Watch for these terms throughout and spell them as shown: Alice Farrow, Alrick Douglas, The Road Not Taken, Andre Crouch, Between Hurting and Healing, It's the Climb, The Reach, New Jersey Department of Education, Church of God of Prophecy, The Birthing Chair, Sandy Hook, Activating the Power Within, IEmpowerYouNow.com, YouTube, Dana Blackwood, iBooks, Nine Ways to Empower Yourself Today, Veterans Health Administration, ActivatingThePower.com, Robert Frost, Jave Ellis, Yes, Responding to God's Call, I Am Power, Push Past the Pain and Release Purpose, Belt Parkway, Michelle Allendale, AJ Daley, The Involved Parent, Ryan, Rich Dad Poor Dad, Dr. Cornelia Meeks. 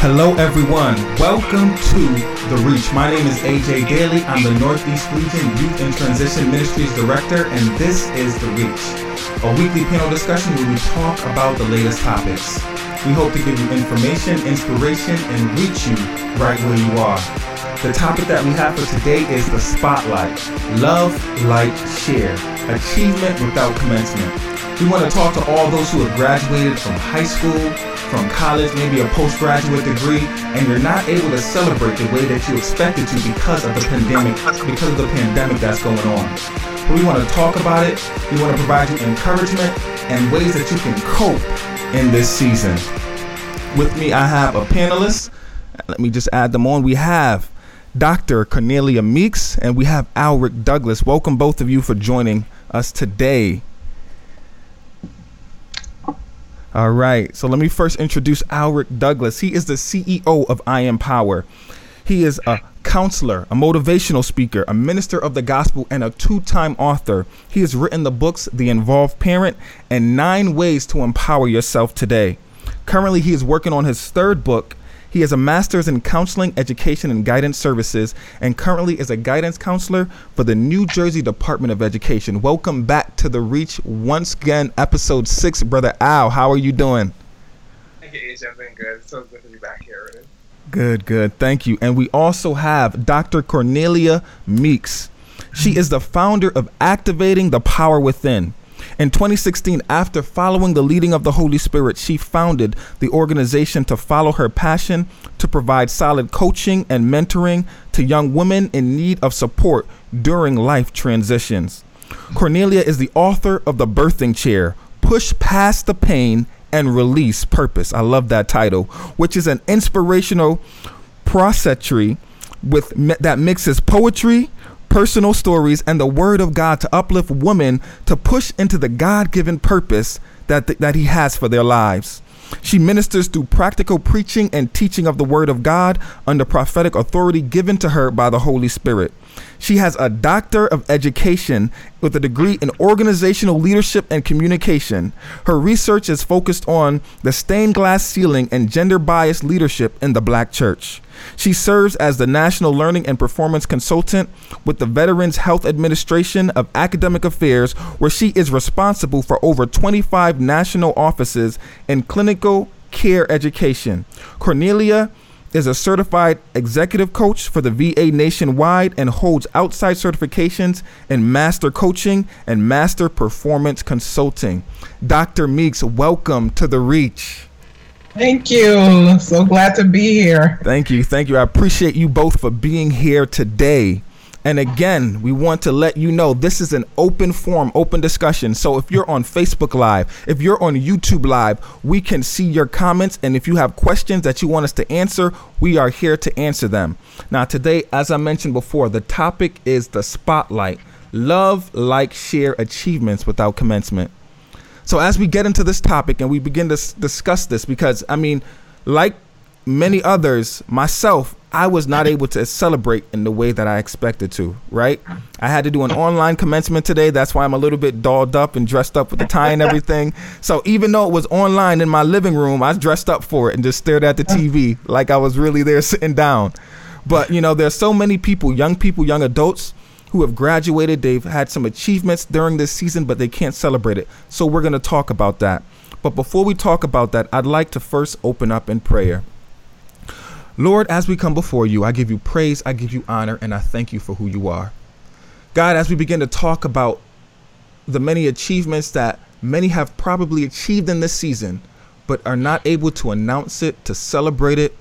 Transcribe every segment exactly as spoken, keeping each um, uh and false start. Hello everyone, welcome to The Reach. My name is A J Daley, I'm the Northeast Region Youth and Transition Ministries Director, and this is The Reach, a weekly panel discussion where we talk about the latest topics. We hope to give you information, inspiration, and reach you right where you are. The topic that we have for today is the spotlight, love, light, share, achievement without commencement. We want to talk to all those who have graduated from high school, from college, maybe a postgraduate degree, and you're not able to celebrate the way that you expected to because of the pandemic, because of the pandemic that's going on. But we want to talk about it, we want to provide you encouragement and ways that you can cope in this season. With me, I have a panelist. Let me just add them on. We have Doctor Cornelia Meeks, and we have Alrick Douglas. Welcome both of you for joining us today. All right, so let me first introduce Alrick Douglas. He is the C E O of I Am Power. He is a counselor, a motivational speaker, a minister of the gospel, and a two-time author. He has written the books The Involved Parent and Nine Ways to Empower Yourself Today. Currently, he is working on his third book. He has a master's in counseling, education, and guidance services, and currently is a guidance counselor for the New Jersey Department of Education. Welcome back to The Reach once again, episode six, Brother Al. How are you doing? Thank you, A J. I'm doing good. It's so good to be back here. Right? Good, good. Thank you. And we also have Doctor Cornelia Meeks. She is the founder of Activating the Power Within. In twenty sixteen, after following the leading of the Holy Spirit, she founded the organization to follow her passion, to provide solid coaching and mentoring to young women in need of support during life transitions. Cornelia is the author of The Birthing Chair, Push Past the Pain and Release Purpose. I love that title, which is an inspirational prosody with that mixes poetry, personal stories, and the word of God to uplift women to push into the God-given purpose that th- that he has for their lives. She ministers through practical preaching and teaching of the word of God under prophetic authority given to her by the Holy Spirit. She has a doctor of education with a degree in organizational leadership and communication. Her research is focused on the stained glass ceiling and gender-biased leadership in the Black church. She serves as the National Learning and Performance Consultant with the Veterans Health Administration of Academic Affairs, where she is responsible for over twenty-five national offices in clinical care education. Cornelia is a certified executive coach for the V A nationwide and holds outside certifications in master coaching and master performance consulting. Doctor Meeks, welcome to The Reach. Thank you. So glad to be here. Thank you. Thank you. I appreciate you both for being here today. And again, we want to let you know this is an open forum, open discussion. So if you're on Facebook Live, if you're on YouTube Live, we can see your comments. And if you have questions that you want us to answer, we are here to answer them. Now, today, as I mentioned before, the topic is the spotlight. Love, like, share, achievements without commencement. So as we get into this topic and we begin to s- discuss this, because, I mean, like many others, myself, I was not able to celebrate in the way that I expected to, right? I had to do an online commencement today. That's why I'm a little bit dolled up and dressed up with the tie and everything. So even though it was online in my living room, I dressed up for it and just stared at the T V like I was really there sitting down. But, you know, there's so many people, young people, young adults who have graduated. They've had some achievements during this season, but they can't celebrate it. So we're going to talk about that. But before we talk about that, I'd like to first open up in prayer. Lord, as we come before you, I give you praise, I give you honor, and I thank you for who you are. God, as we begin to talk about the many achievements that many have probably achieved in this season, but are not able to announce it, to celebrate it,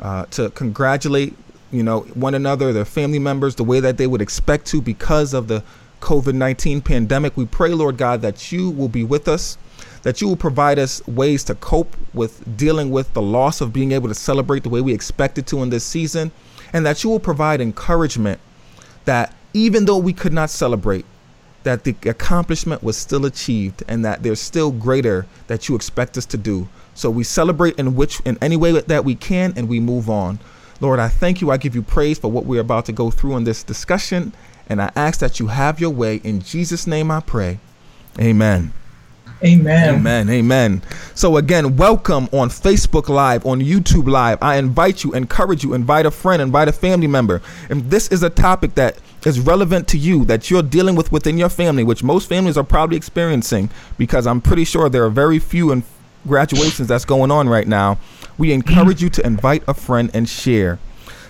uh, to congratulate, you know, one another, their family members, the way that they would expect to because of the covid nineteen pandemic. We pray, Lord God, that you will be with us, that you will provide us ways to cope with dealing with the loss of being able to celebrate the way we expected to in this season, and that you will provide encouragement that even though we could not celebrate, that the accomplishment was still achieved and that there's still greater that you expect us to do. So we celebrate in which in any way that we can, and we move on. Lord, I thank you. I give you praise for what we're about to go through in this discussion, and I ask that you have your way. In Jesus' name I pray. Amen. Amen. Amen. Amen. So again, welcome on Facebook Live, on YouTube Live. I invite you, encourage you, invite a friend, invite a family member. If this is a topic that is relevant to you, that you're dealing with within your family, which most families are probably experiencing, because I'm pretty sure there are very few in graduations that's going on right now, we encourage you to invite a friend and share.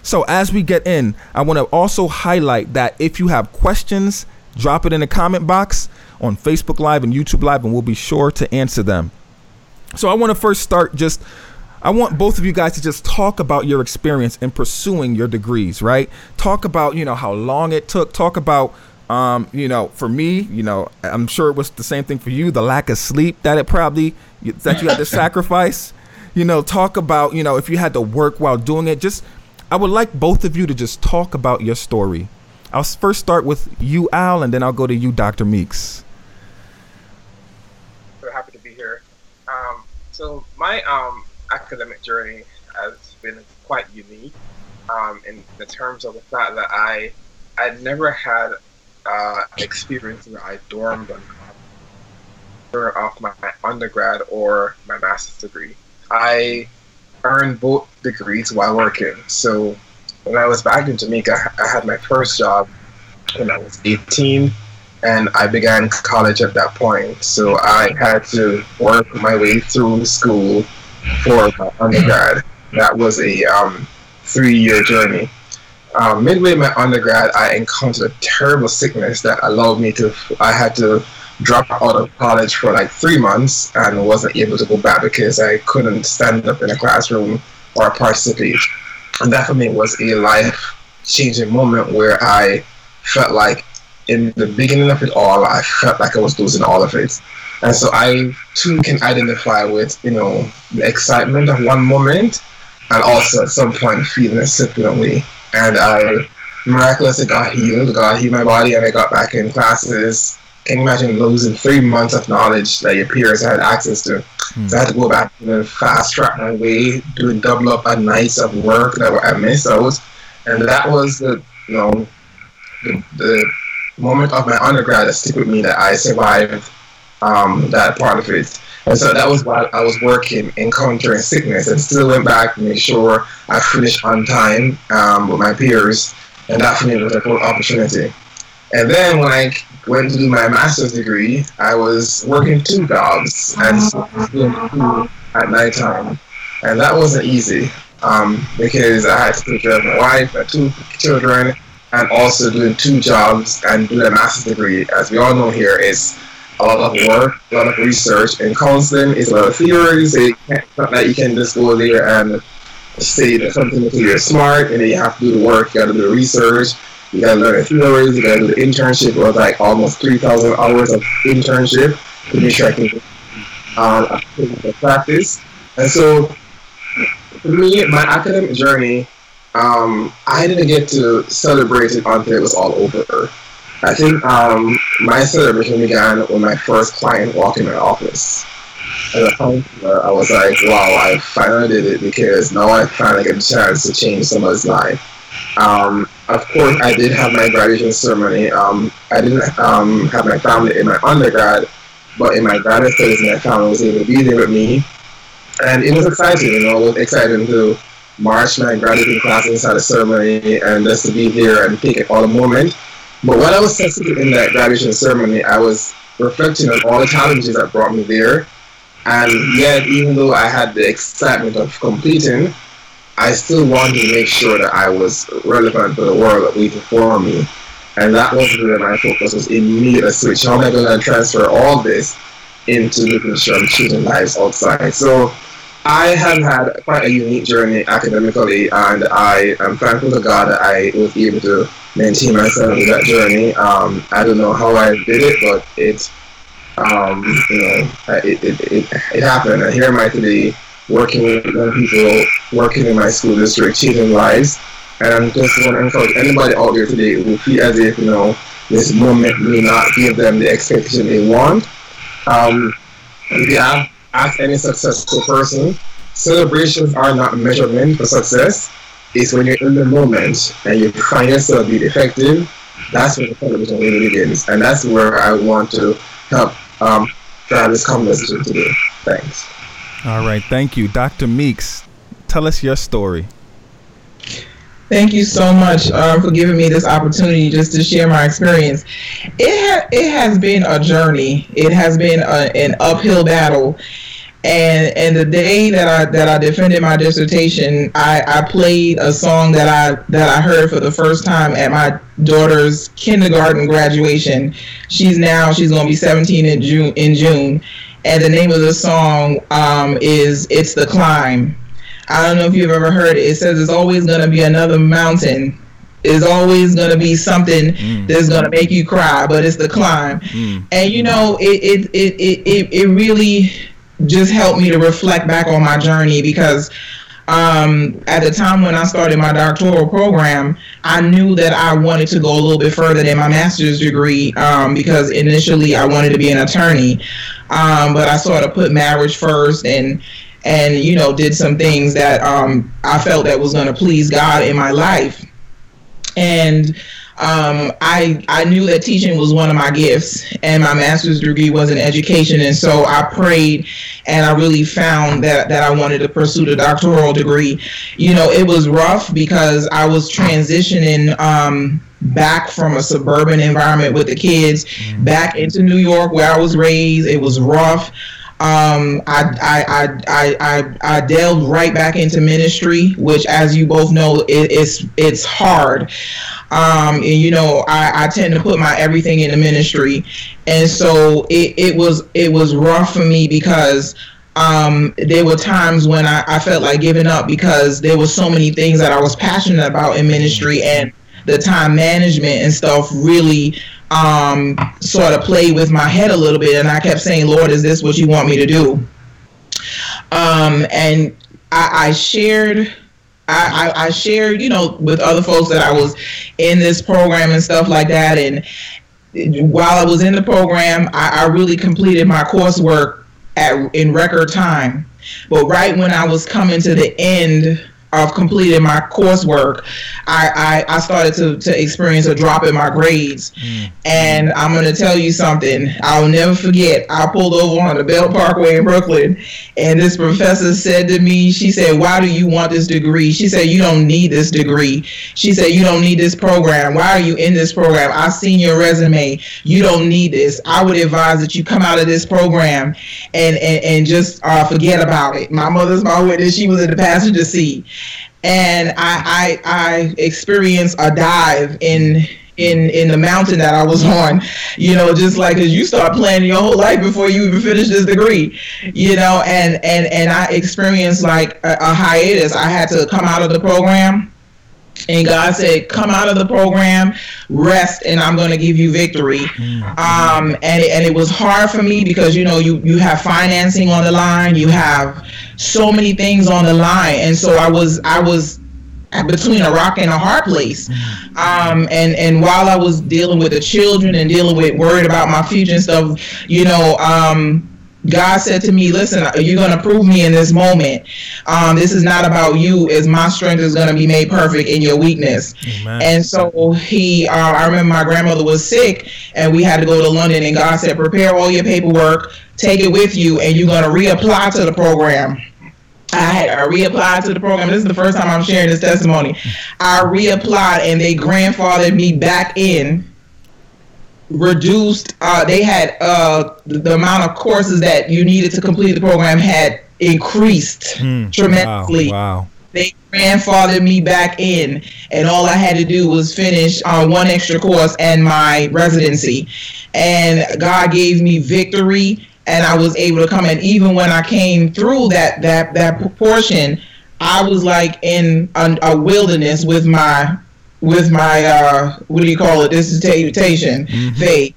So as we get in, I want to also highlight that if you have questions, drop it in the comment box on Facebook Live and YouTube Live, and we'll be sure to answer them. So I want to first start just, I want both of you guys to just talk about your experience in pursuing your degrees, right? Talk about, you know, how long it took. Talk about, um, you know, for me, you know, I'm sure it was the same thing for you, the lack of sleep that it probably, that you had to sacrifice. You know, talk about, you know, if you had to work while doing it. Just, I would like both of you to just talk about your story. I'll first start with you, Al, and then I'll go to you, Doctor Meeks. So happy to be here. Um, so my um, academic journey has been quite unique um, in the terms of the fact that I I never had uh, experience where I dormed on off my undergrad or my master's degree. I earned both degrees while working. So when I was back in Jamaica, I had my first job when I was eighteen, and I began college at that point. So I had to work my way through school for my undergrad. That was a um, three-year journey. Um, midway in my undergrad, I encountered a terrible sickness that allowed me to, I had to drop out of college for like three months and wasn't able to go back because I couldn't stand up in a classroom or participate. And that for me was a life-changing moment where I felt like in the beginning of it all, I felt like I was losing all of it. And so I too can identify with, you know, the excitement of one moment and also at some point feeling a certain way. And I miraculously got healed, God healed my body, and I got back in classes. Can you imagine losing three months of knowledge that your peers had access to? Mm. So I had to go back and fast track my way, doing double up on nights of work that I missed out. And that was the, you know, the, the moment of my undergrad that stick with me, that I survived um, that part of it. And so that was while I was working, encountering sickness, and still went back and made sure I finished on time um, with my peers. And that for me was a good opportunity. And then when I went to do my master's degree, I was working two jobs and doing two at nighttime. And that wasn't easy um, because I had to take care of my wife and two children, and also doing two jobs and doing a master's degree. As we all know here, it's a lot of work, a lot of research, and counseling is a lot of theories. It's not that you can just go there and say that something until you're smart, and then you have to do the work, you got to do the research. You gotta learn theories, you gotta do the internship. It was like almost three thousand hours of internship to make sure I can um, practice. And so, for me, my academic journey, um, I didn't get to celebrate it until it was all over. I think um, my celebration began when my first client walked in my office. As a counselor, I was like, wow, I finally did it, because now I finally get a chance to change someone's life. Um, of course, I did have my graduation ceremony. Um, I didn't um, have my family in my undergrad, but in my graduate studies, my family was able to be there with me. And it was exciting, you know, it was exciting to march my graduating class inside the ceremony and just to be there and take it all a moment. But while I was sitting in that graduation ceremony, I was reflecting on all the challenges that brought me there. And yet, even though I had the excitement of completing, I still wanted to make sure that I was relevant to the world that was before me. And that was where my focus was immediately switched. How am I going to transfer all this into making sure I'm changing lives outside? So I have had quite a unique journey academically, and I am thankful to God that I was able to maintain myself in that journey. Um, I don't know how I did it, but it, um, you know, it, it, it, it happened. And here am I today, working with young people, working in my school district, changing lives. And I'm just want to encourage anybody out there today who feel as if, you know, this moment may not give them the expectation they want. Um, if you ask, ask any successful person, celebrations are not measurement for success. It's when you're in the moment and you find yourself being effective, that's when the celebration really begins. And that's where I want to help um, drive this conversation to do. Thanks. All right. Thank you. Doctor Meeks, tell us your story. Thank you so much uh, for giving me this opportunity just to share my experience. It, ha- it has been a journey. It has been a, an uphill battle. And and the day that I that I defended my dissertation, I, I played a song that I that I heard for the first time at my daughter's kindergarten graduation. She's now she's going to be seventeen in June. In June, and the name of the song um, is "It's the Climb." I don't know if you've ever heard it. It says it's always going to be another mountain. It's always going to be something mm. that's going to make you cry, but it's the climb. Mm. And you know, it it it it it, it really just helped me to reflect back on my journey, because um, at the time when I started my doctoral program, I knew that I wanted to go a little bit further than my master's degree, um, because initially I wanted to be an attorney, um, but I sort of put marriage first and and you know did some things that um, I felt that was going to please God in my life. And Um, I, I knew that teaching was one of my gifts, and my master's degree was in education. And so I prayed, and I really found that, that I wanted to pursue the doctoral degree. You know, it was rough because I was transitioning um, back from a suburban environment with the kids back into New York, where I was raised. It was rough. Um, I, I, I, I, I delved right back into ministry, which, as you both know, it, it's, it's hard. Um, and you know, I, I tend to put my everything in the ministry. And so it, it was, it was rough for me, because, um, there were times when I, I felt like giving up, because there were so many things that I was passionate about in ministry, and the time management and stuff really um sort of played with my head a little bit, and I kept saying, Lord, is this what you want me to do? Um and I, I shared I, I, I shared, you know, with other folks that I was in this program and stuff like that. And while I was in the program, I, I really completed my coursework at in record time. But right when I was coming to the end of completing my coursework, I, I, I started to, to experience a drop in my grades. Mm. And I'm going to tell you something I'll never forget. I pulled over on the Belt Parkway in Brooklyn, and this professor said to me, she said, why do you want this degree? She said, you don't need this degree. She said, you don't need this program. Why are you in this program? I've seen your resume. You don't need this. I would advise that you come out of this program and, and, and just uh, forget about it. My mother's my witness. She was in the passenger seat. And I, I I experienced a dive in in in the mountain that I was on, you know, just like as you start planning your whole life before you even finish this degree, you know, and, and, and I experienced like a, a hiatus. I had to come out of the program, and God said, come out of the program, rest, and I'm going to give you victory. Um, and, and it was hard for me because, you know, you, you have financing on the line, you have so many things on the line. And so I was I was between a rock and a hard place. Um, and, and while I was dealing with the children and dealing with worried about my future and stuff, you know, um, God said to me, listen, you're going to prove me in this moment. Um, this is not about you, as my strength is going to be made perfect in your weakness. Amen. And so he, uh, I remember my grandmother was sick, and we had to go to London, and God said, prepare all your paperwork, take it with you, and you're going to reapply to the program. I had I reapplied to the program. This is the first time I'm sharing this testimony. I reapplied, and they grandfathered me back in, reduced. Uh, they had uh, the amount of courses that you needed to complete the program had increased mm, tremendously. Wow, wow. They grandfathered me back in, and all I had to do was finish uh, one extra course and my residency. And God gave me victory. And I was able to come in. Even when I came through that that that portion, I was like in a, a wilderness with my with my uh, what do you call it? Dissertation, mm-hmm. faith.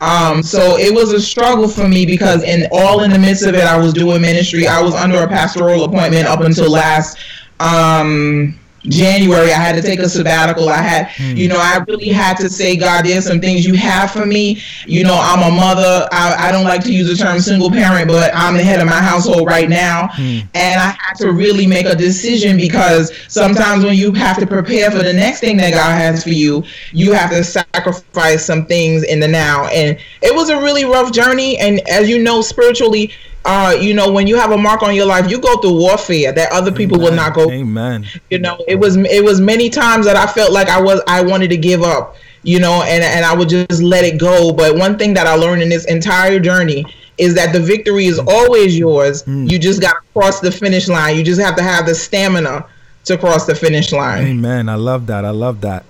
Um, so it was a struggle for me because in all in the midst of it, I was doing ministry. I was under a pastoral appointment up until last um, January, I had to take a sabbatical. I had, mm. you know, I really had to say, God, there's some things you have for me. You know, I'm a mother. I, I don't like to use the term single parent, but I'm the head of my household right now. Mm. And I had to really make a decision, because sometimes when you have to prepare for the next thing that God has for you, you have to sacrifice some things in the now. And it was a really rough journey. And as you know, spiritually, Uh, you know, when you have a mark on your life, you go through warfare that other people Amen. Will not go through. Amen. You know, it was it was many times that I felt like I was I wanted to give up, you know, and, and I would just let it go. But one thing that I learned in this entire journey is that the victory is always yours. Mm. You just got to cross the finish line. You just have to have the stamina to cross the finish line. Amen. I love that. I love that.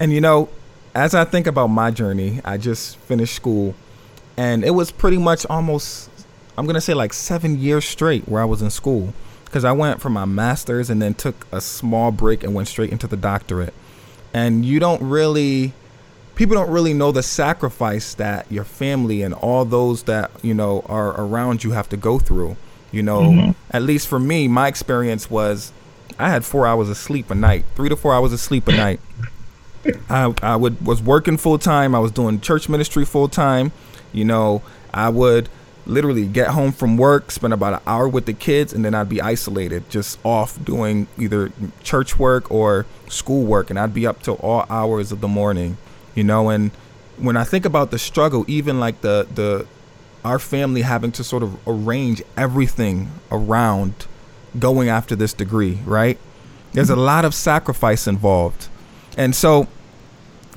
And, you know, as I think about my journey, I just finished school, and it was pretty much almost, I'm going to say like seven years straight where I was in school, because I went for my master's and then took a small break and went straight into the doctorate. And you don't really, people don't really know the sacrifice that your family and all those that, you know, are around you have to go through. You know, mm-hmm. at least for me, my experience was I had four hours of sleep a night, three to four hours of sleep a night. I, I would was working full time. I was doing church ministry full time. You know, I would literally get home from work, spend about an hour with the kids, and then I'd be isolated, just off doing either church work or school work, and I'd be up till all hours of the morning, you know. And when I think about the struggle, even like the the our family having to sort of arrange everything around going after this degree, right? There's a lot of sacrifice involved. And so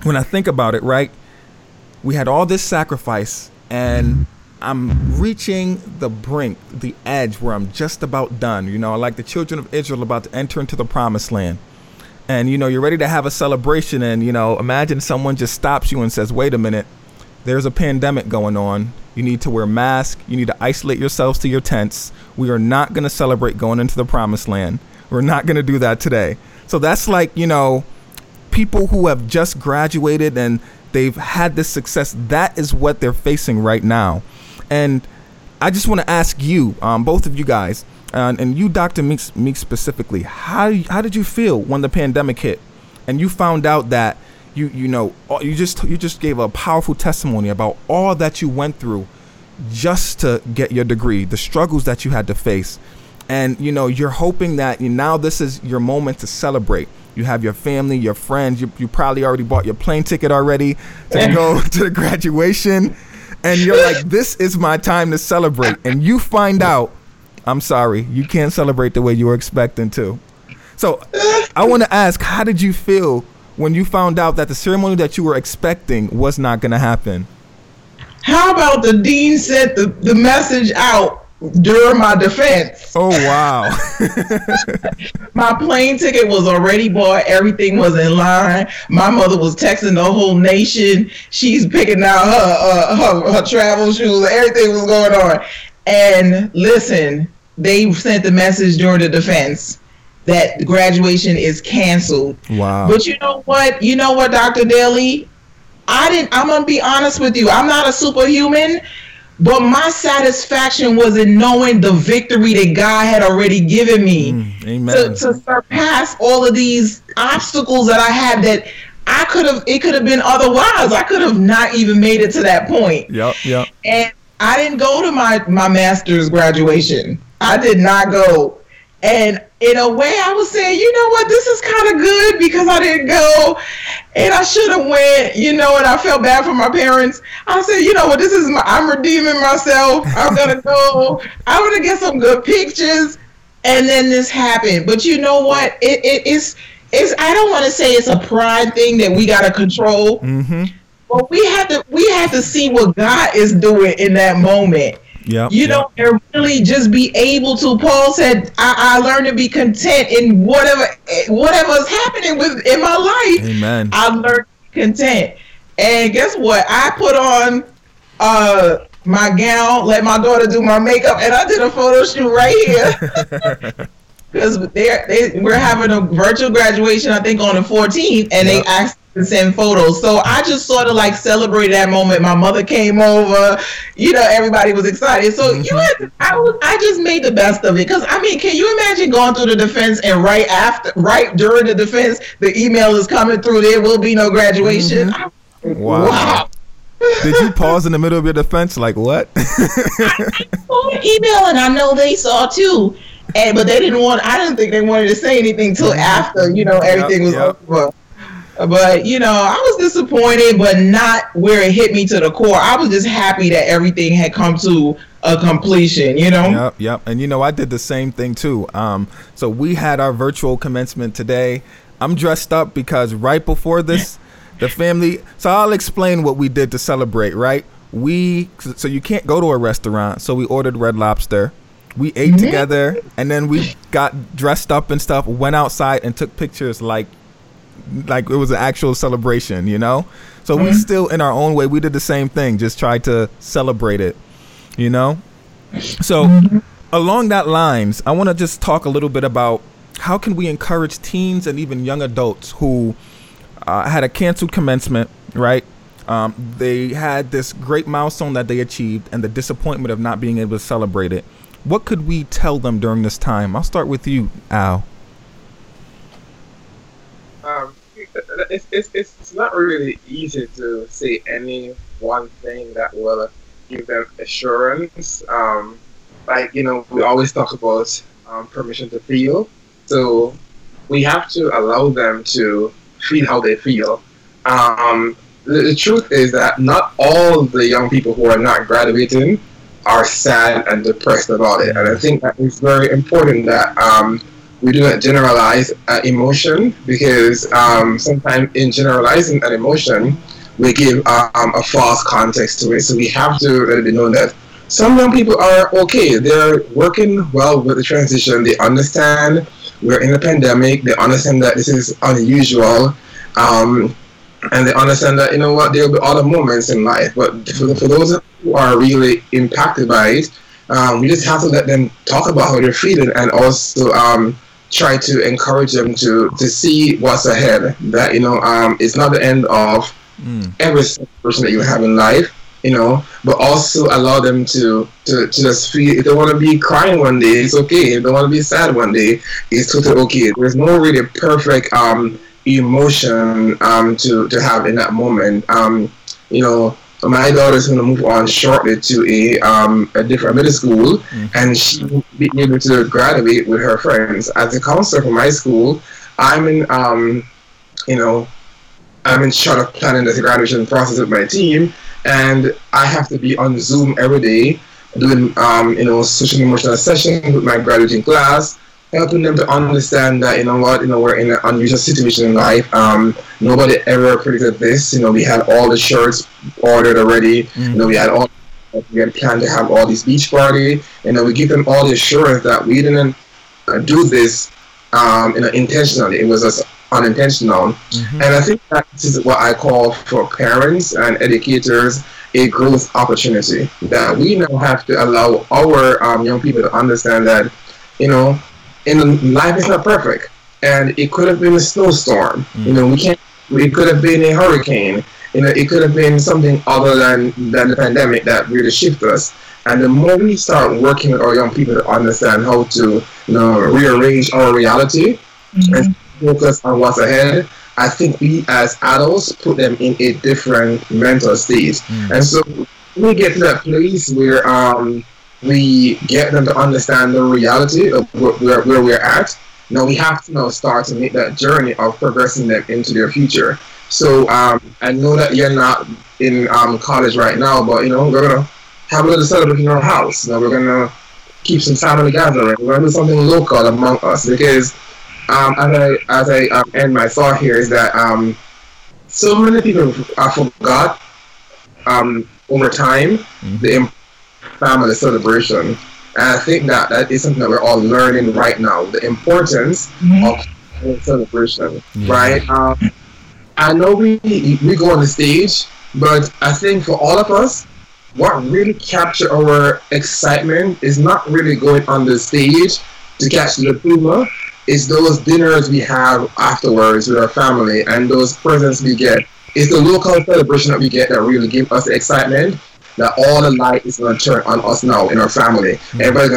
when I think about it, right, we had all this sacrifice, and I'm reaching the brink, the edge, where I'm just about done. You know, like the children of Israel about to enter into the promised land. And, you know, you're ready to have a celebration. And, you know, imagine someone just stops you and says, wait a minute, there's a pandemic going on. You need to wear masks. You need to isolate yourselves to your tents. We are not going to celebrate going into the promised land. We're not going to do that today. So that's like, you know, people who have just graduated and they've had this success. That is what they're facing right now. And I just want to ask you, um, both of you guys, uh, and you, Doctor Meeks, Meeks specifically, how how did you feel when the pandemic hit, and you found out that you you know you just you just gave a powerful testimony about all that you went through just to get your degree, the struggles that you had to face, and you know you're hoping that you, now this is your moment to celebrate. You have your family, your friends. You you probably already bought your plane ticket already to go to the graduation. And you're like, this is my time to celebrate. And you find out, I'm sorry, you can't celebrate the way you were expecting to. So I want to ask, how did you feel when you found out that the ceremony that you were expecting was not going to happen? How about the dean sent the, the message out during my defense? Oh, wow. My plane ticket was already bought. Everything was in line. My mother was texting the whole nation. She's picking out her uh, her, her travel shoes. Everything was going on. And listen, they sent the message during the defense that graduation is canceled. Wow. But you know what? You know what, Doctor Daley? I didn't. I'm gonna be honest with you. I'm not a superhuman. But my satisfaction was in knowing the victory that God had already given me mm, amen. To, to surpass all of these obstacles that I had, that I could have, it could have been otherwise. I could have not even made it to that point. Yep, yep. And I didn't go to my, my master's graduation. I did not go. And in a way, I was saying, you know what, this is kind of good because I didn't go and I should have went, you know, and I felt bad for my parents. I said, you know what, this is my, I'm redeeming myself. I'm going to go. I'm going to get some good pictures. And then this happened. But you know what, it, it, it's, it's, I don't want to say it's a pride thing that we got to control, mm-hmm. but we had to, we had to see what God is doing in that moment. Yep, you know, yep. and really just be able to, Paul said, I, I learned to be content in whatever whatever is happening with in my life. Amen. I learned to be content. And guess what? I put on uh, my gown, let my daughter do my makeup, and I did a photo shoot right here. because they're they, we're having a virtual graduation, I think, on the fourteenth, and yep. they asked to send photos. So I just sort of like celebrated that moment. My mother came over, you know, everybody was excited. So mm-hmm. you had to, I was, I just made the best of it, because I mean, can you imagine going through the defense and right after, right during the defense, the email is coming through, there will be no graduation. Mm-hmm. I, wow. wow. Did you pause in the middle of your defense? Like what? I, I saw an email, and I know they saw too. And but they didn't want. I didn't think they wanted to say anything till after, you know, everything yep, was yep. over. But, you know, I was disappointed, but not where it hit me to the core. I was just happy that everything had come to a completion, you know? Yep, yep. And, you know, I did the same thing, too. Um, so we had our virtual commencement today. I'm dressed up because right before this, the family. So I'll explain what we did to celebrate, right? We so you can't go to a restaurant. So we ordered Red Lobster. We ate mm-hmm. together, and then we got dressed up and stuff, went outside and took pictures like like it was an actual celebration, you know? So mm-hmm. we still, in our own way, we did the same thing, just tried to celebrate it, you know? So mm-hmm. along that lines, I want to just talk a little bit about how can we encourage teens and even young adults who uh, had a canceled commencement, right? Um, they had this great milestone that they achieved and the disappointment of not being able to celebrate it. What could we tell them during this time? I'll start with you, Al. Um, it's, it's, it's not really easy to say any one thing that will give them assurance. Um, like, you know, we always talk about um, permission to feel. So we have to allow them to feel how they feel. Um, the, the truth is that not all the young people who are not graduating are sad and depressed about it. And I think that it's very important that um, we do not generalize uh, emotion, because um, sometimes in generalizing an emotion, we give uh, um, a false context to it. So we have to let it be known that some young people are okay. They're working well with the transition. They understand we're in a pandemic. They understand that this is unusual. Um, and they understand that, you know what, there will be other moments in life. But for, for those who are really impacted by it, um, we just have to let them talk about how they're feeling, and also um, try to encourage them to, to see what's ahead. That, you know, um, it's not the end of mm. every person that you have in life, you know, but also allow them to, to, to just feel. If they want to be crying one day, it's okay. If they want to be sad one day, it's totally okay. There's no really perfect um, emotion um, to, to have in that moment. Um, you know, my daughter's going to move on shortly to a um, a different middle school, mm-hmm. and she will be able to graduate with her friends. As a counselor for my school, I'm in, um, you know, I'm in charge of planning the graduation process with my team, and I have to be on Zoom every day doing, um, you know, social and emotional sessions with my graduating class, helping them to understand that, you know what, you know, we're in an unusual situation in life. Um, nobody ever predicted this. You know, we had all the shirts ordered already. Mm-hmm. You know, we had all, we had planned to have all these beach party. You know, we give them all the assurance that we didn't uh, do this, um, you know, intentionally. It was just unintentional. Mm-hmm. And I think that is what I call for parents and educators a growth opportunity, that we now have to allow our um, young people to understand that, you know, and life is not perfect, and it could have been a snowstorm. Mm. You know, we can't. It could have been a hurricane. You know, it could have been something other than, than the pandemic that really shifted us. And the more we start working with our young people to understand how to, you know, rearrange our reality mm-hmm. and focus on what's ahead, I think we as adults put them in a different mental state. Mm. And so we get to that place where. Um, We get them to understand the reality of where, where we're at. Now we have to now start to make that journey of progressing them into their future. So um, I know that you're not in um, college right now, but you know we're gonna have a little celebration in our house. Now we're gonna keep some family gathering. We're gonna do something local among us, because um, as I as I um, end my thought here is that um, so many people are forgot um, over time mm-hmm. the importance family celebration, and I think that that is something that we're all learning right now, the importance mm-hmm. of celebration, mm-hmm. right? Um, I know we we go on the stage, but I think for all of us, what really captured our excitement is not really going on the stage, to catch the Puma is those dinners we have afterwards with our family, and those presents we get. It's the local celebration that we get that really gives us the excitement that all the light is going to turn on us now in our family. Mm-hmm. Everybody's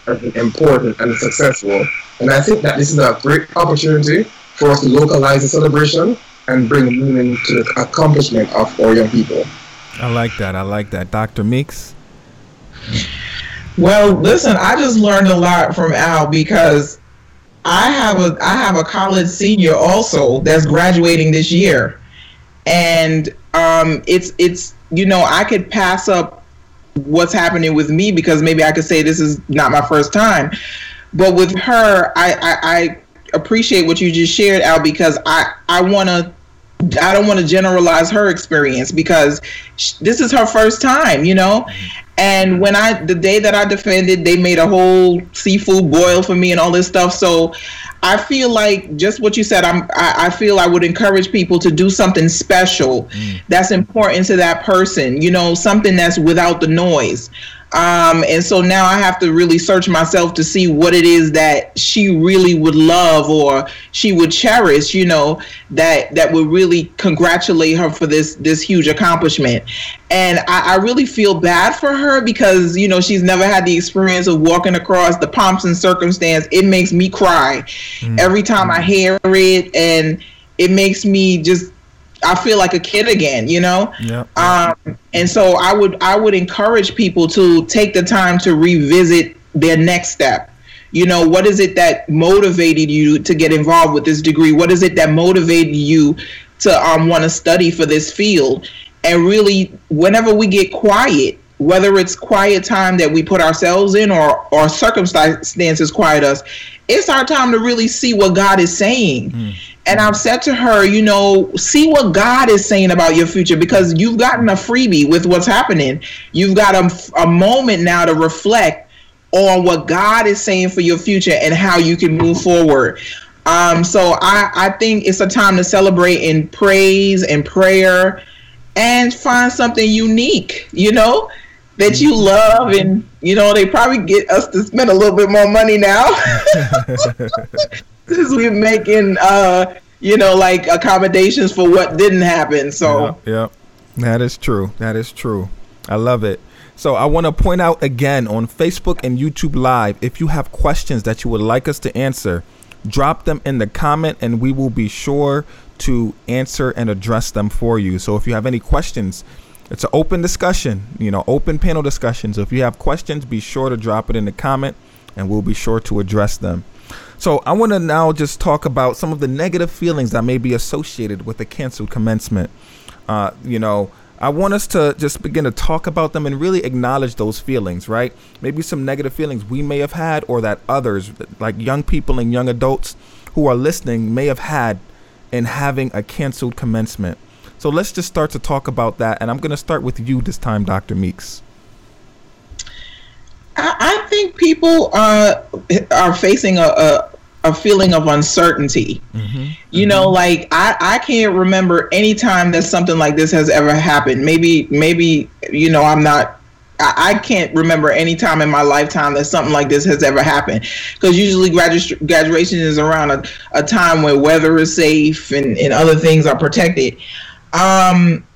going to be important and successful. And I think that this is a great opportunity for us to localize the celebration and bring meaning to the accomplishment of our young people. I like that. I like that. Doctor Meeks? Well, listen, I just learned a lot from Al, because I have a I have a college senior also that's graduating this year. And um, it's, it's you know, I could pass up what's happening with me because maybe I could say this is not my first time. But with her, I, I, I appreciate what you just shared, Al, because I, I want to I don't want to generalize her experience, because sh- this is her first time, you know. And when I, the day that I defended, they made a whole seafood boil for me and all this stuff. So I feel like just what you said, I'm, I, I feel I would encourage people to do something special mm. that's important to that person, you know, something that's without the noise. Um, and so now I have to really search myself to see what it is that she really would love or she would cherish, you know, that that would really congratulate her for this this huge accomplishment. And I, I really feel bad for her because, you know, she's never had the experience of walking across the pomps and circumstance. It makes me cry mm-hmm. every time I hear it, and it makes me just, I feel like a kid again, you know? Yep. Um, and so I would I would encourage people to take the time to revisit their next step. You know, what is it that motivated you to get involved with this degree? What is it that motivated you to um, want to study for this field? And really, whenever we get quiet, whether it's quiet time that we put ourselves in or, or circumstances quiet us, it's our time to really see what God is saying. Mm. And I've said to her, you know, see what God is saying about your future, because you've gotten a freebie with what's happening. You've got a, a moment now to reflect on what God is saying for your future and how you can move forward. Um, so I, I think it's a time to celebrate in praise and prayer and find something unique, you know, that you love. And, you know, they probably get us to spend a little bit more money now. Since we're making, uh, you know, like accommodations for what didn't happen. So, yep, yep. That is true. That is true. I love it. So I want to point out again on Facebook and YouTube Live, if you have questions that you would like us to answer, drop them in the comment and we will be sure to answer and address them for you. So if you have any questions, it's an open discussion, you know, open panel discussion. So if you have questions, be sure to drop it in the comment and we'll be sure to address them. So I want to now just talk about some of the negative feelings that may be associated with a canceled commencement. Uh, you know, I want us to just begin to talk about them and really acknowledge those feelings, right? Maybe some negative feelings we may have had, or that others, like young people and young adults who are listening, may have had in having a canceled commencement. So let's just start to talk about that. And I'm going to start with you this time, Doctor Meeks. I think people uh, are facing a, a, a feeling of uncertainty. Mm-hmm. You know, mm-hmm. like I, I can't remember any time that something like this has ever happened. Maybe, maybe, you know, I'm not, I, I can't remember any time in my lifetime that something like this has ever happened. Because usually gradu- graduation is around a, a time where weather is safe and, and other things are protected. Um,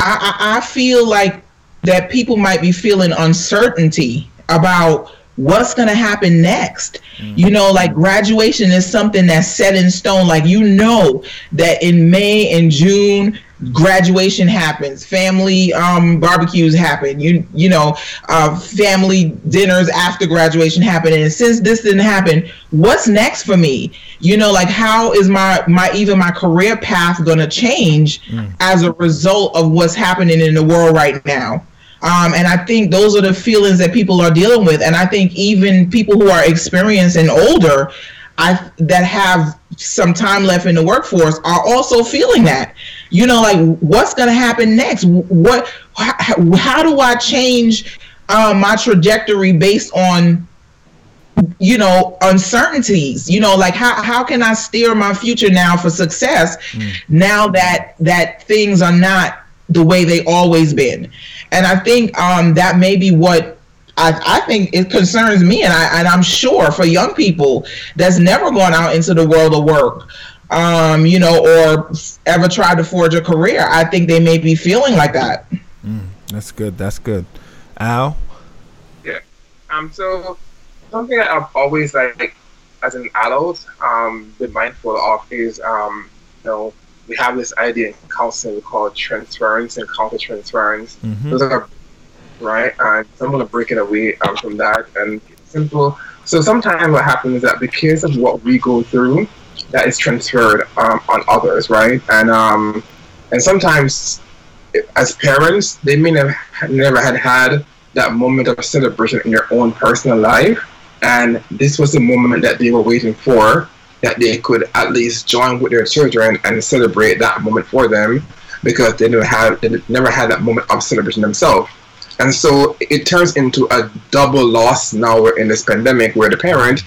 I, I, I feel like that people might be feeling uncertainty about what's going to happen next. Mm-hmm. You know, like graduation is something that's set in stone. Like, you know, that in May and June, graduation happens, family um, barbecues happen, you you know, uh, family dinners after graduation happen. And since this didn't happen, what's next for me? You know, like how is my, my even my career path going to change mm. as a result of what's happening in the world right now? Um, and I think those are the feelings that people are dealing with. And I think even people who are experienced and older I, that have some time left in the workforce are also feeling that, you know, like what's going to happen next? What, how, how do I change uh, my trajectory based on, you know, uncertainties, you know, like how, how can I steer my future now for success mm. now that, that things are not the way they always been? And I think um, that may be what I, I think it concerns me, and, I, and I'm sure for young people that's never gone out into the world of work, um, you know, or ever tried to forge a career, I think they may be feeling like that. Mm, that's good. That's good. Al? Yeah. Um. So something that I've always, like, as an adult, um, been mindful of is, um, you know, we have this idea in counseling we call transference and counter-transference. Mm-hmm. Those are right, and so I'm going to break it away um, from that, and it's simple. So sometimes what happens is that because of what we go through, that is transferred um, on others, right? And um, and sometimes as parents, they may never never had had that moment of celebration in their own personal life, and this was the moment that they were waiting for, that they could at least join with their children and celebrate that moment for them, because they never had they never had that moment of celebration themselves. And so it turns into a double loss now we're in this pandemic, where the parent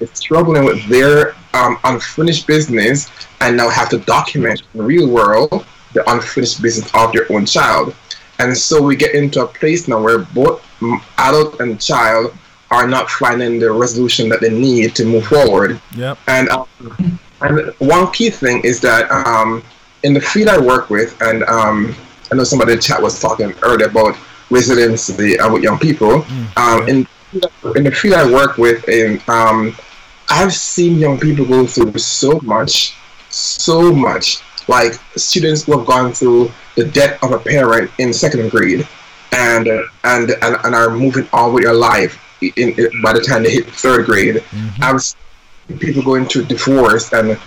is struggling with their um, unfinished business and now have to document in the real world the unfinished business of their own child. And so we get into a place now where both adult and child are not finding the resolution that they need to move forward. Yep. And um, and one key thing is that um, in the field I work with, and um, I know somebody in the chat was talking earlier about resiliency uh, with young people. Mm, um, yeah. in, in the field I work with, in, um, I've seen young people go through so much, so much. Like students who have gone through the death of a parent in second grade, and and and, and are moving on with their life in, in, by the time they hit third grade. Mm-hmm. I've seen people going through divorce and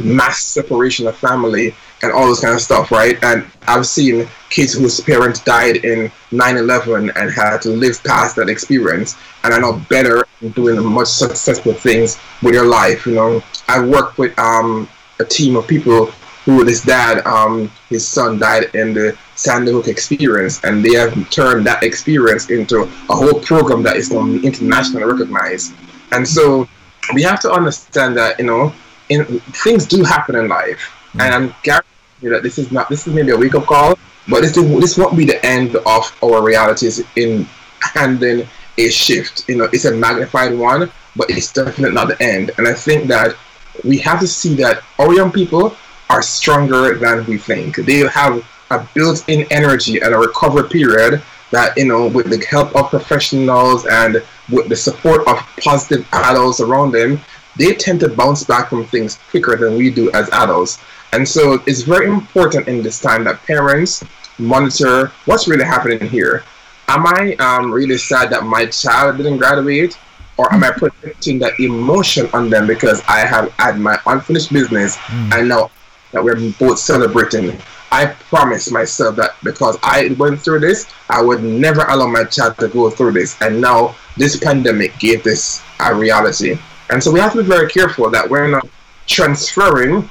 mass separation of family and all this kind of stuff, right? And I've seen kids whose parents died in nine eleven and had to live past that experience and are now better and doing much successful things with their life. You know, I worked with um, a team of people who, this dad, um, his son died in the Sandy Hook experience, and they have turned that experience into a whole program that is now internationally recognized. And so we have to understand that, you know, in, things do happen in life. And I'm guaranteeing you that this is not, this is maybe a wake-up call, but this is, this won't be the end of our realities in handling a shift. You know, it's a magnified one, but it's definitely not the end. And I think that we have to see that our young people are stronger than we think. They have a built-in energy and a recovery period that, you know, with the help of professionals and with the support of positive adults around them, they tend to bounce back from things quicker than we do as adults. And so it's very important in this time that parents monitor what's really happening here. Am I um, really sad that my child didn't graduate? Or am I putting that emotion on them because I have had my unfinished business mm. and now that we're both celebrating? I promised myself that because I went through this, I would never allow my child to go through this. And now this pandemic gave this a reality. And so we have to be very careful that we're not transferring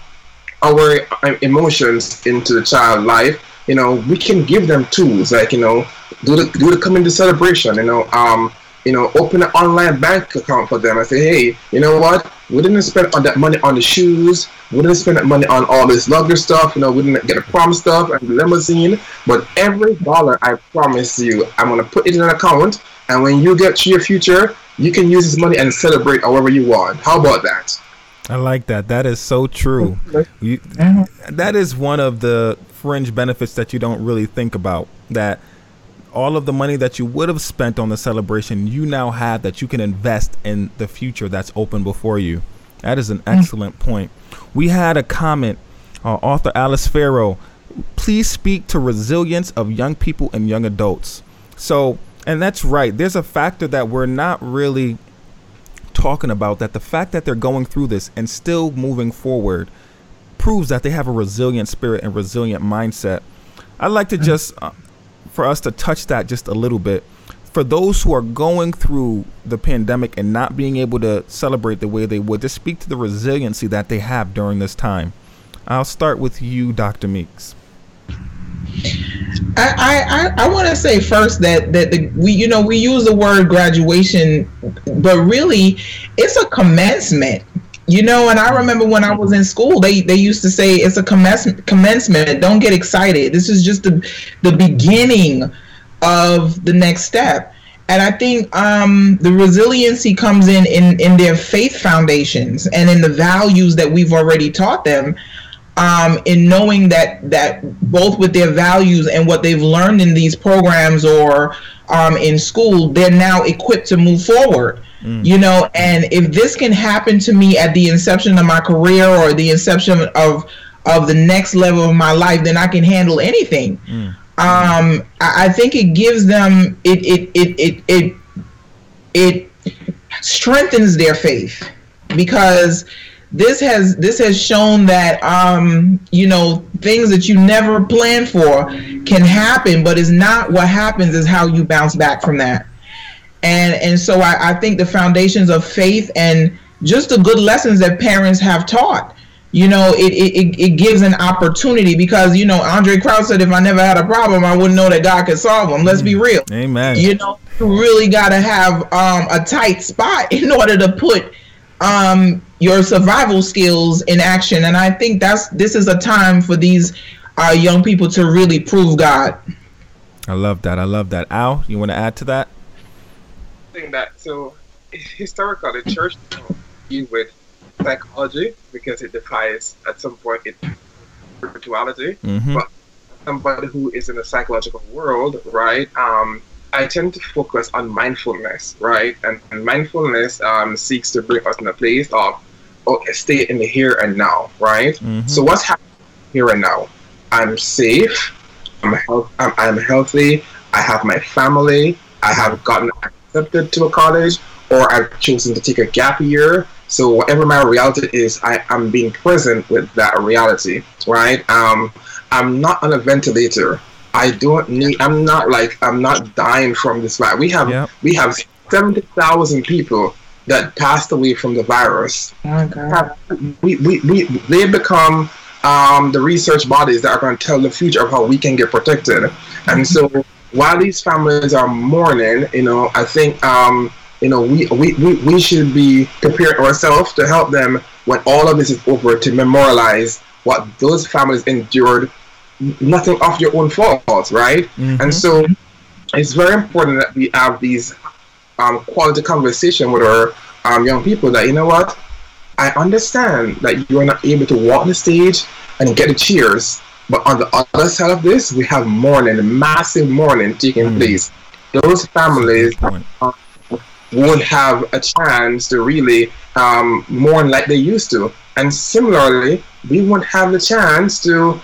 our emotions into the child life. You know, we can give them tools, like, you know, do the do the community celebration, you know, um, you know, open an online bank account for them and say, hey, you know what, we didn't spend all that money on the shoes, we didn't spend that money on all this luxury stuff, you know, we didn't get a prom stuff and the limousine, but every dollar, I promise you, I'm gonna put it in an account, and when you get to your future, you can use this money and celebrate however you want. How about that? I like that. That is so true. You, that is one of the fringe benefits that you don't really think about, that all of the money that you would have spent on the celebration, you now have that you can invest in the future that's open before you. That is an excellent point. We had a comment, uh, author Alice Farrow, please speak to resilience of young people and young adults. So, and that's right. There's a factor that we're not really talking about, that the fact that they're going through this and still moving forward proves that they have a resilient spirit and resilient mindset. I'd like to just uh, for us to touch that just a little bit. For those who are going through the pandemic and not being able to celebrate the way they would, just speak to the resiliency that they have during this time. I'll start with you, Doctor Meeks. I, I, I want to say first that that the, we you know we use the word graduation, but really it's a commencement, you know. And I remember when I was in school, they, they used to say it's a commence- commencement. Don't get excited. This is just the the beginning of the next step. And I think um, the resiliency comes in, in in their faith foundations and in the values that we've already taught them, um, in knowing that that both with their values and what they've learned in these programs or um, in school, they're now equipped to move forward. Mm. You know, and if this can happen to me at the inception of my career or the inception of of the next level of my life, then I can handle anything. Mm. Um, I think it gives them, it, it, it, it, it, it strengthens their faith, because this has, this has shown that, um, you know, things that you never planned for can happen, but it's not what happens, is how you bounce back from that. And, and so I, I think the foundations of faith and just the good lessons that parents have taught, you know, it, it it gives an opportunity, because, you know, Andre Crouch said, if I never had a problem, I wouldn't know that God could solve them. Let's be real. Amen. You know, you really got to have um, a tight spot in order to put um, your survival skills in action. And I think that's this is a time for these uh, young people to really prove God. I love that. I love that. Al, you want to add to that? I think that, so historically, the church deals with psychology, because it defies at some point it spirituality. Mm-hmm. But somebody who is in a psychological world, right, um, I tend to focus on mindfulness, right? And, and mindfulness um, seeks to bring us in a place of oh, stay in the here and now, right? Mm-hmm. So what's happening here and now? I'm safe, I'm, health- I'm, I'm healthy, I have my family, I have gotten accepted to a college, or I've chosen to take a gap year. So whatever my reality is, I am being present with that reality, right? Um, I'm not on a ventilator. I don't need. I'm not like. I'm not dying from this virus. We have yep. we have seventy thousand people that passed away from the virus. Oh, God. We we we they become um, the research bodies that are going to tell the future of how we can get protected. And so while these families are mourning, you know, I think. Um, You know, we, we, we, we should be preparing ourselves to help them when all of this is over, to memorialize what those families endured, nothing of your own fault, right? Mm-hmm. And so it's very important that we have these um, quality conversation with our um, young people that, you know what, I understand that you are not able to walk the stage and get the cheers, but on the other side of this, we have mourning, massive mourning taking mm-hmm. place. Those families are won't have a chance to really um, mourn like they used to. And similarly, we won't have the chance to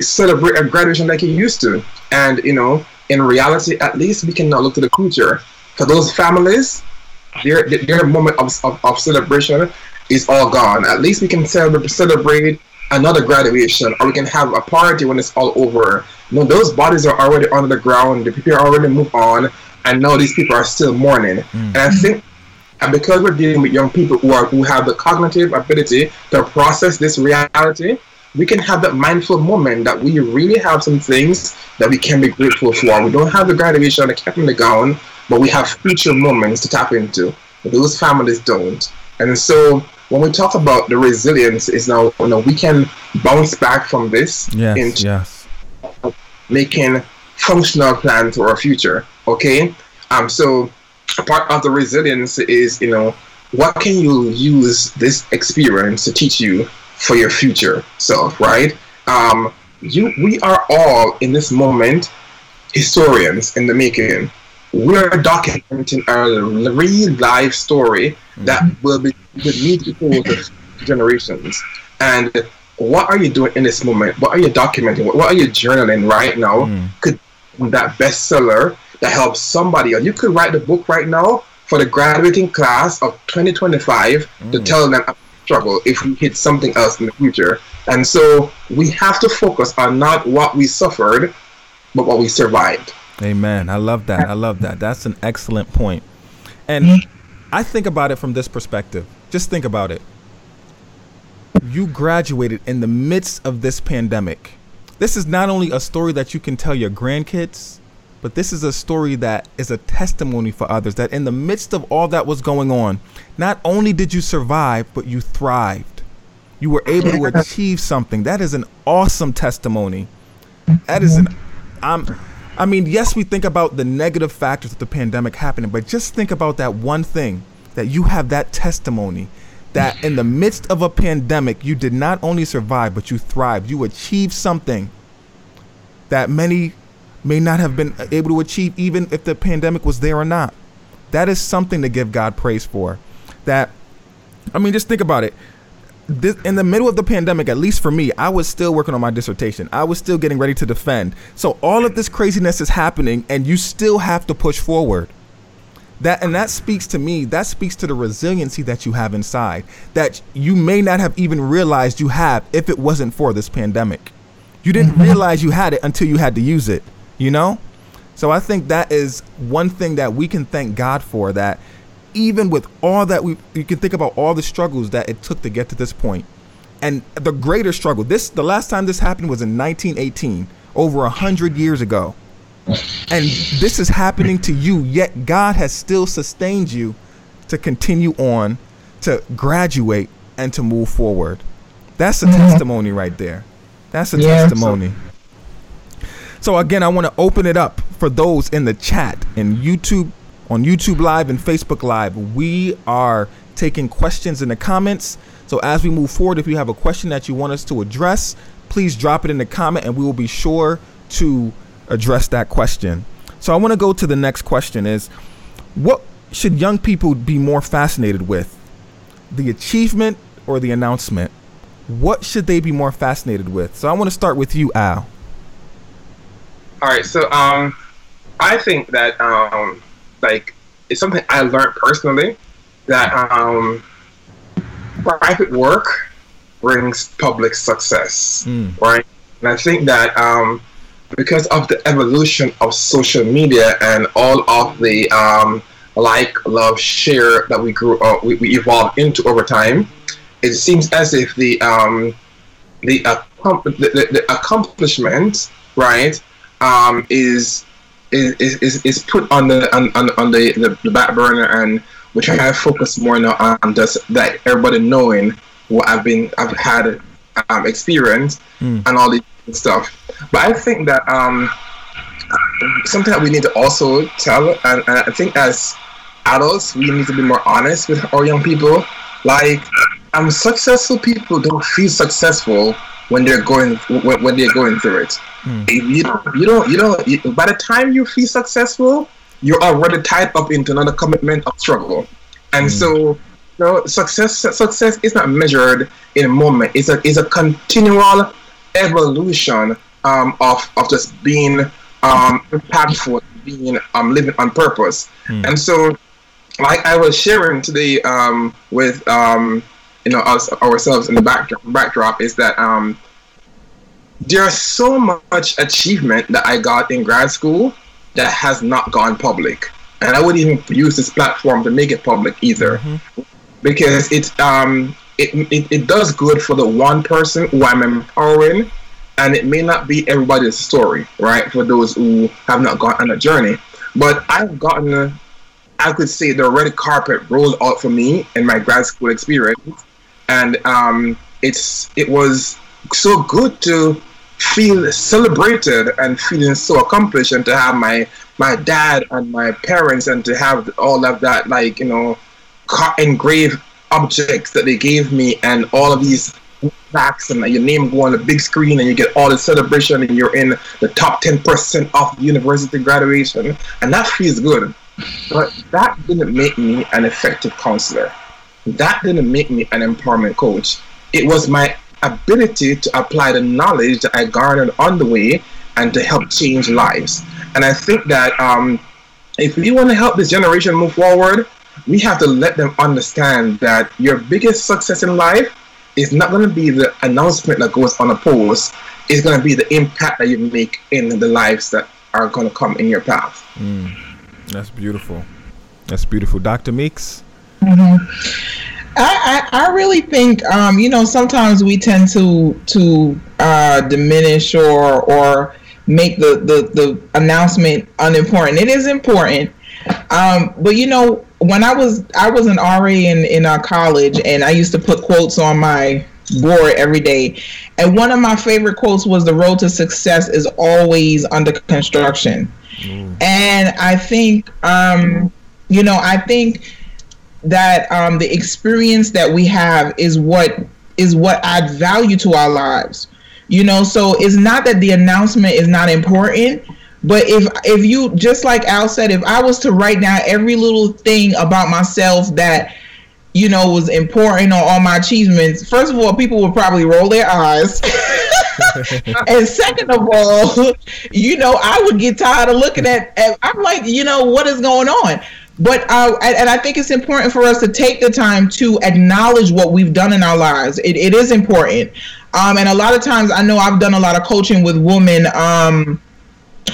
celebrate a graduation like you used to. And, you know, in reality, at least we cannot look to the future. For those families, their their moment of, of, of celebration is all gone. At least we can celebrate another graduation, or we can have a party when it's all over. You know, those bodies are already under the ground. The people already moved on. I know these people are still mourning. Mm. And I think because we're dealing with young people who are who have the cognitive ability to process this reality, we can have that mindful moment that we really have some things that we can be grateful for. We don't have the graduation or the cap in the gown, but we have future moments to tap into. But those families don't. And so when we talk about the resilience, is now, you know, we can bounce back from this yes, into yes. making functional plans for our future. Okay, um. So part of the resilience is, you know, what can you use this experience to teach you for your future self, right? Um, you, we are all in this moment historians in the making. We are documenting a real life story that will be will lead to the generations. And what are you doing in this moment? What are you documenting? What, what are you journaling right now? Mm. Could that bestseller that helps somebody, or you could write the book right now for the graduating class of twenty twenty-five mm. to tell them about the struggle if we hit something else in the future. And so we have to focus on not what we suffered, but what we survived. Amen. I love that. I love that. That's an excellent point. And mm. I think about it from this perspective. Just think about it. You graduated in the midst of this pandemic. This is not only a story that you can tell your grandkids, but this is a story that is a testimony for others, that in the midst of all that was going on, not only did you survive, but you thrived. You were able to achieve something. That is an awesome testimony. That is an, I'm, I mean, yes, we think about the negative factors of the pandemic happening, but just think about that one thing, that you have that testimony, that in the midst of a pandemic, you did not only survive, but you thrived. You achieved something that many may not have been able to achieve, even if the pandemic was there or not. That is something to give God praise for. That, I mean, just think about it. This, in the middle of the pandemic, at least for me, I was still working on my dissertation. I was still getting ready to defend. So all of this craziness is happening, and you still have to push forward. That and that speaks to me, that speaks to the resiliency that you have inside, that you may not have even realized you have if it wasn't for this pandemic. You didn't realize you had it until you had to use it, you know? So I think that is one thing that we can thank God for, that even with all that, we you can think about all the struggles that it took to get to this point. And the greater struggle, this the last time this happened was in nineteen eighteen, over one hundred years ago. And this is happening to you, yet God has still sustained you to continue on, to graduate, and to move forward. That's a mm-hmm. testimony right there. That's a yeah, testimony. So. so again, I want to open it up for those in the chat and YouTube, on YouTube Live and Facebook Live. We are taking questions in the comments. So as we move forward, if you have a question that you want us to address, please drop it in the comment and we will be sure to address that question. So I want to go to the next question is, what should young people be more fascinated with? The achievement or the announcement? What should they be more fascinated with? So I want to start with you, Al. All right. So um, I think that um, like it's something I learned personally, that um, private work brings public success. Mm. Right. And I think that um, because of the evolution of social media and all of the um, like, love, share that we grew up, we, we evolved into over time, it seems as if the um, the, uh, the, the the accomplishment, right, um, is, is is is put on the on on the, the back burner, and which I have focused more now on just that everybody knowing what I've been I've had um, experience mm. and all these stuff. But I think that um, something that we need to also tell, and, and I think as adults, we need to be more honest with our young people. Like, um, successful people don't feel successful when they're going when, when they're going through it. Mm. You don't, you don't, you don't. You, by the time you feel successful, you're already tied up into another commitment of struggle, and mm. so. No, success success is not measured in a moment. It's a it's a continual evolution um, of of just being um, impactful, being um, living on purpose. Mm. And so, like I was sharing today um, with um, you know us ourselves in the backdrop, backdrop is that um, there's so much achievement that I got in grad school that has not gone public, and I wouldn't even use this platform to make it public either. Mm-hmm. Because it, um, it it it does good for the one person who I'm empowering, and it may not be everybody's story, right? For those who have not gone on a journey, but I've gotten, a, I could say, the red carpet rolled out for me in my grad school experience, and um, it's it was so good to feel celebrated and feeling so accomplished, and to have my my dad and my parents, and to have all of that, like you know. engraved objects that they gave me, and all of these facts, and your name go on the big screen, and you get all the celebration, and you're in the top ten percent of university graduation, and that feels good. But that didn't make me an effective counselor. That didn't make me an empowerment coach. It was my ability to apply the knowledge that I garnered on the way and to help change lives. And I think that um, if we want to help this generation move forward, we have to let them understand that your biggest success in life is not going to be the announcement that goes on a post. It's going to be the impact that you make in the lives that are going to come in your path. Mm. That's beautiful. That's beautiful. Doctor Meeks? Mm-hmm. I, I, I really think, um, you know, sometimes we tend to to uh, diminish or or make the, the, the announcement unimportant. It is important. Um, but, you know, when I was I was an R A in, in our college, and I used to put quotes on my glory every day. And one of my favorite quotes was, the road to success is always under construction. Mm. And I think, um, you know, I think that um, the experience that we have is what is what adds value to our lives. You know, so it's not that the announcement is not important, but if if you, just like Al said, if I was to write down every little thing about myself that, you know, was important, or all my achievements, first of all, people would probably roll their eyes. And second of all, you know, I would get tired of looking at, at I'm like, you know, what is going on? But I, and I think it's important for us to take the time to acknowledge what we've done in our lives. It, it is important. Um, and a lot of times, I know I've done a lot of coaching with women. Um,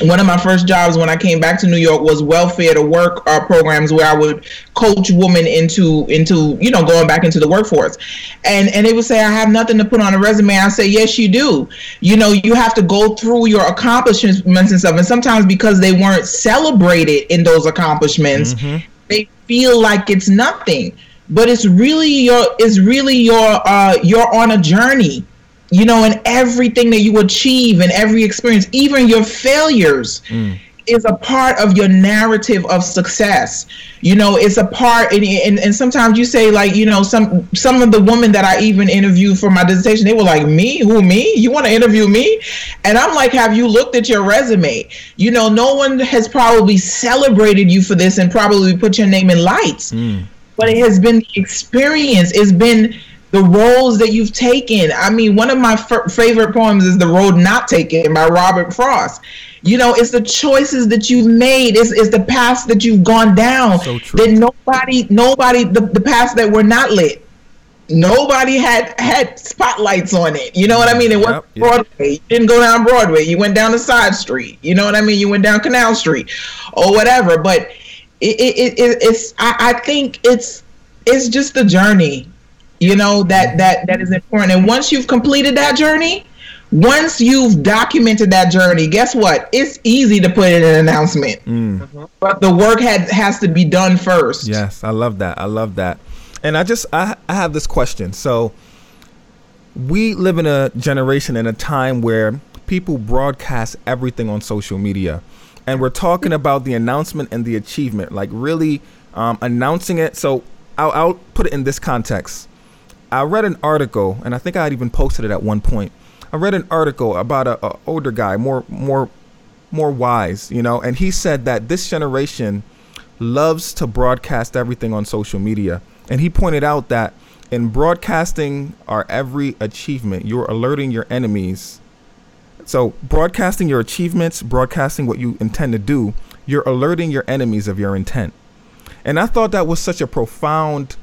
one of my first jobs when I came back to New York was welfare to work uh, programs, where I would coach women into, into, you know, going back into the workforce. And, and they would say, I have nothing to put on a resume. I say, yes, you do. You know, you have to go through your accomplishments and stuff. And sometimes because they weren't celebrated in those accomplishments, mm-hmm. they feel like it's nothing. But it's really your, it's really your, uh, you're on a journey. You know, and everything that you achieve and every experience, even your failures, mm. is a part of your narrative of success. You know, it's a part. And, and, and sometimes you say, like, you know, some some of the women that I even interviewed for my dissertation, they were like, me? Who, me? You want to interview me? And I'm like, have you looked at your resume? You know, no one has probably celebrated you for this and probably put your name in lights. Mm. But it has been the experience. It's been the roles that you've taken. I mean, one of my f- favorite poems is The Road Not Taken by Robert Frost. You know, it's the choices that you've made. It's, it's the paths that you've gone down. So true. That nobody, nobody, the, the paths that were not lit. Nobody had, had spotlights on it. You know what I mean? It wasn't yep, Broadway. Yep. You didn't go down Broadway. You went down the side street. You know what I mean? You went down Canal Street or whatever. But it, it, it, it's, I, I think it's, it's just the journey. You know, that, that, that is important. And once you've completed that journey, once you've documented that journey, guess what? It's easy to put in an announcement. Mm. But the work had, has to be done first. Yes, I love that. I love that. And I just, I, I have this question. So we live in a generation and a time where people broadcast everything on social media. And we're talking about the announcement and the achievement, like really um, announcing it. So I'll, I'll put it in this context. I read an article, and I think I had even posted it at one point. I read an article about a, a older guy, more, more, more wise, you know, and he said that this generation loves to broadcast everything on social media. And he pointed out that in broadcasting our every achievement, you're alerting your enemies. So broadcasting your achievements, broadcasting what you intend to do, you're alerting your enemies of your intent. And I thought that was such a profound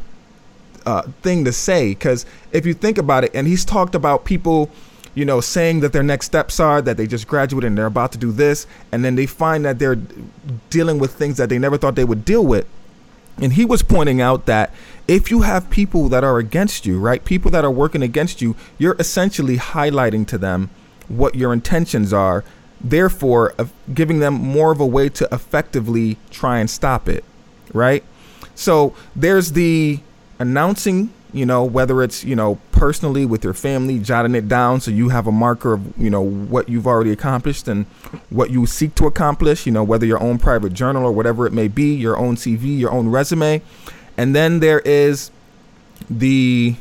Uh, thing to say, because if you think about it, and he's talked about people, you know, saying that their next steps are that they just graduated and they're about to do this, and then they find that they're dealing with things that they never thought they would deal with. And he was pointing out that if you have people that are against you, right, people that are working against you, you're essentially highlighting to them what your intentions are, therefore uh, giving them more of a way to effectively try and stop it, right? So there's the announcing, you know, whether it's, you know, personally with your family, jotting it down so you have a marker of, you know, what you've already accomplished and what you seek to accomplish, you know, whether your own private journal or whatever it may be, your own C V, your own resume. And then there is the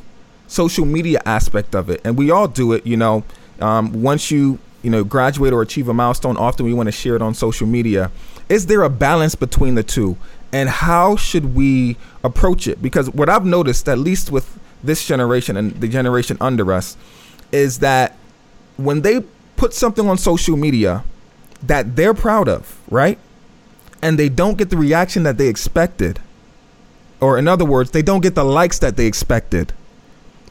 social media aspect of it. And we all do it, you know, um, once you, you know, graduate or achieve a milestone, often we want to share it on social media. Is there a balance between the two? And how should we approach it? Because what I've noticed, at least with this generation and the generation under us, is that when they put something on social media that they're proud of, right, and they don't get the reaction that they expected, or in other words, they don't get the likes that they expected,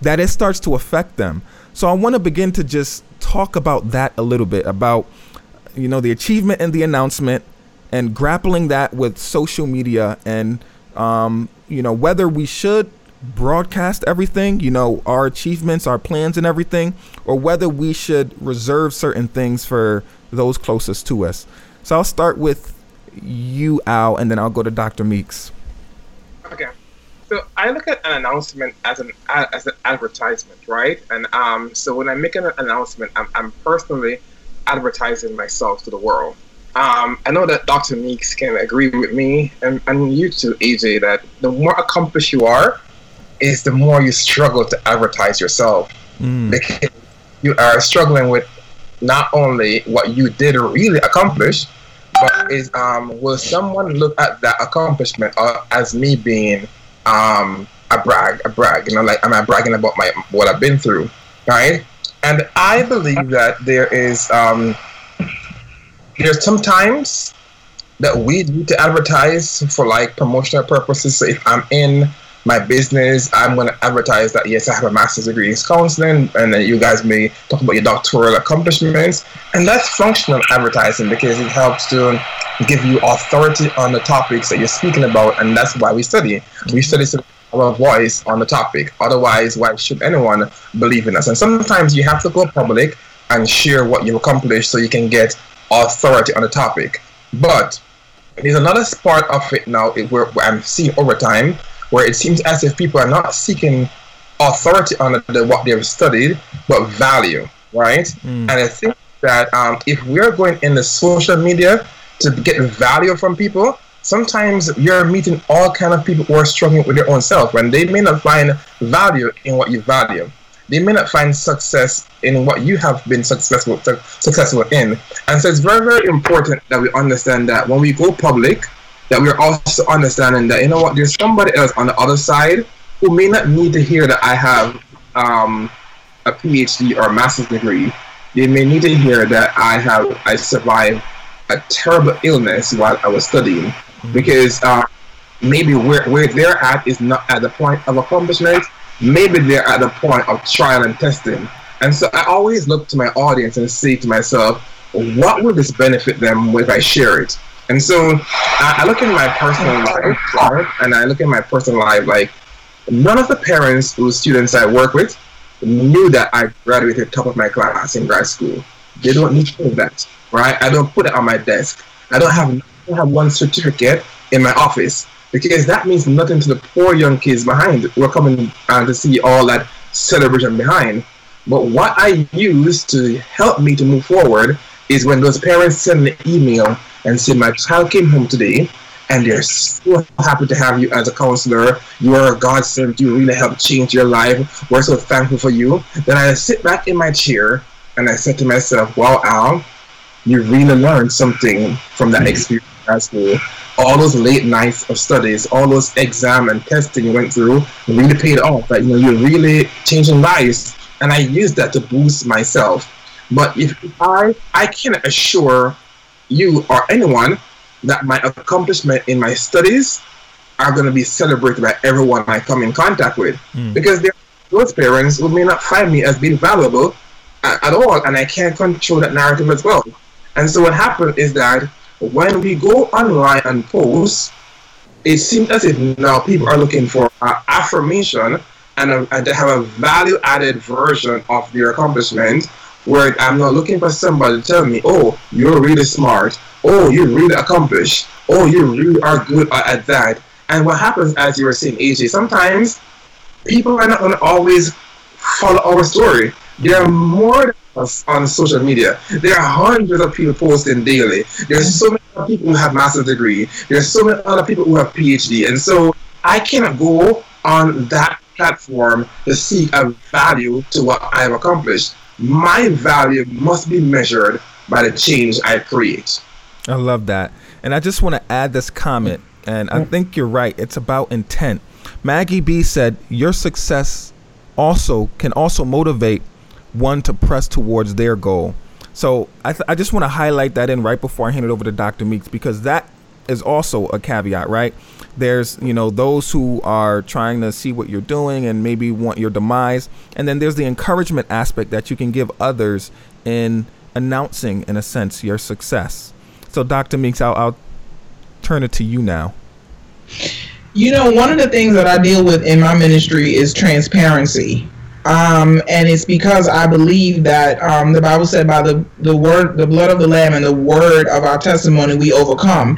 that it starts to affect them. So I want to begin to just talk about that a little bit, about, you know, the achievement and the announcement, and grappling that with social media and, um, you know, whether we should broadcast everything, you know, our achievements, our plans and everything, or whether we should reserve certain things for those closest to us. So I'll start with you, Al, and then I'll go to Doctor Meeks. Okay. So I look at an announcement as an as an advertisement, right? And um, so when I make an announcement, I'm, I'm personally advertising myself to the world. Um, I know that Doctor Meeks can agree with me, and, and you too, A J, that the more accomplished you are, is the more you struggle to advertise yourself. Mm. Because you are struggling with not only what you did really accomplish, but is um, will someone look at that accomplishment uh, as me being um, a brag, a brag, you know, like, am I bragging about my what I've been through, right? And I believe that there is, um, there's sometimes that we need to advertise for like promotional purposes. So if I'm in my business, I'm going to advertise that, yes, I have a master's degree in counseling, and then you guys may talk about your doctoral accomplishments. And that's functional advertising because it helps to give you authority on the topics that you're speaking about, and that's why we study. We study our voice on the topic. Otherwise, why should anyone believe in us? And sometimes you have to go public and share what you accomplished so you can get authority on the topic. But there's another part of it now where I'm seeing over time, where it seems as if people are not seeking authority on the, the, what they've studied, but value, right? Mm. And I think that um, if we're going in the social media to get value from people, sometimes you're meeting all kind of people who are struggling with their own self, when they may not find value in what you value. They may not find success in what you have been successful su- successful in. And so it's very, very important that we understand that when we go public, that we're also understanding that, you know what, there's somebody else on the other side who may not need to hear that I have um, a P H D or a master's degree. They may need to hear that I have I survived a terrible illness while I was studying, because uh, maybe where, where they're at is not at the point of accomplishment. Maybe they're at the point of trial and testing. And so I always look to my audience and say to myself, what would this benefit them if I share it? And so I look in my personal life, and I look in my personal life, like, none of the parents whose students I work with knew that I graduated top of my class in grad school. They don't need to know that, right? I don't put it on my desk. I don't have, I don't have one certificate in my office, because that means nothing to the poor young kids behind who are coming uh, to see all that celebration behind. But what I use to help me to move forward is when those parents send an email and say, my child came home today, and they're so happy to have you as a counselor. You are a godsend. You really helped change your life. We're so thankful for you. Then I sit back in my chair, and I said to myself, wow, Al, you really learned something from that experience at school. All those late nights of studies, all those exam and testing you went through really paid off. Like, you know, you're really changing lives. And I used that to boost myself. But if I, I can assure you or anyone that my accomplishment in my studies are going to be celebrated by everyone I come in contact with. Mm. Because there are those parents who may not find me as being valuable at, at all, and I can't control that narrative as well. And so what happened is that when we go online and post, it seems as if now people are looking for uh, affirmation and, a, and they have a value-added version of their accomplishment, where I'm not looking for somebody to tell me, oh, you're really smart. Oh, you're really accomplished. Oh, you really are good at that. And what happens, as you were saying, A J, sometimes people are not going to always follow our story. There are more than us on social media. There are hundreds of people posting daily. There's so many other people who have master's degree. There's so many other people who have P H D. And so I cannot go on that platform to seek a value to what I have accomplished. My value must be measured by the change I create. I love that. And I just want to add this comment, and I think you're right. It's about intent. Maggie B said, your success also can also motivate one to press towards their goal. So I, th- I just want to highlight that in right before I hand it over to Doctor Meeks, because that is also a caveat, right? There's, you know, those who are trying to see what you're doing and maybe want your demise. And then there's the encouragement aspect that you can give others in announcing, in a sense, your success. So, Doctor Meeks, I'll, I'll turn it to you now. You know, one of the things that I deal with in my ministry is transparency. Um, and it's because I believe that um, the Bible said by the, the word, the blood of the Lamb and the word of our testimony, we overcome.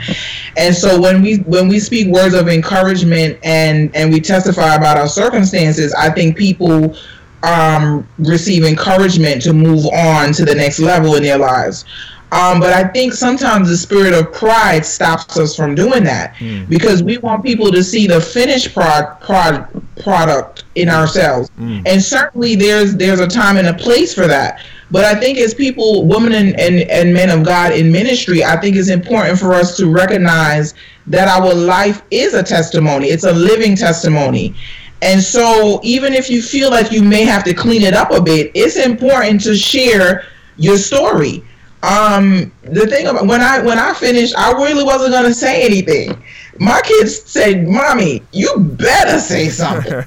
And so when we when we speak words of encouragement and, and we testify about our circumstances, I think people um, receive encouragement to move on to the next level in their lives. Um, but I think sometimes the spirit of pride stops us from doing that mm. because we want people to see the finished pro- pro- product in ourselves. Mm. And certainly there's there's a time and a place for that. But I think as people, women and, and, and men of God in ministry, I think it's important for us to recognize that our life is a testimony. It's a living testimony. And so even if you feel like you may have to clean it up a bit, it's important to share your story. Um, the thing about when I when I finished, I really wasn't gonna say anything. My kids said, "Mommy, you better say something."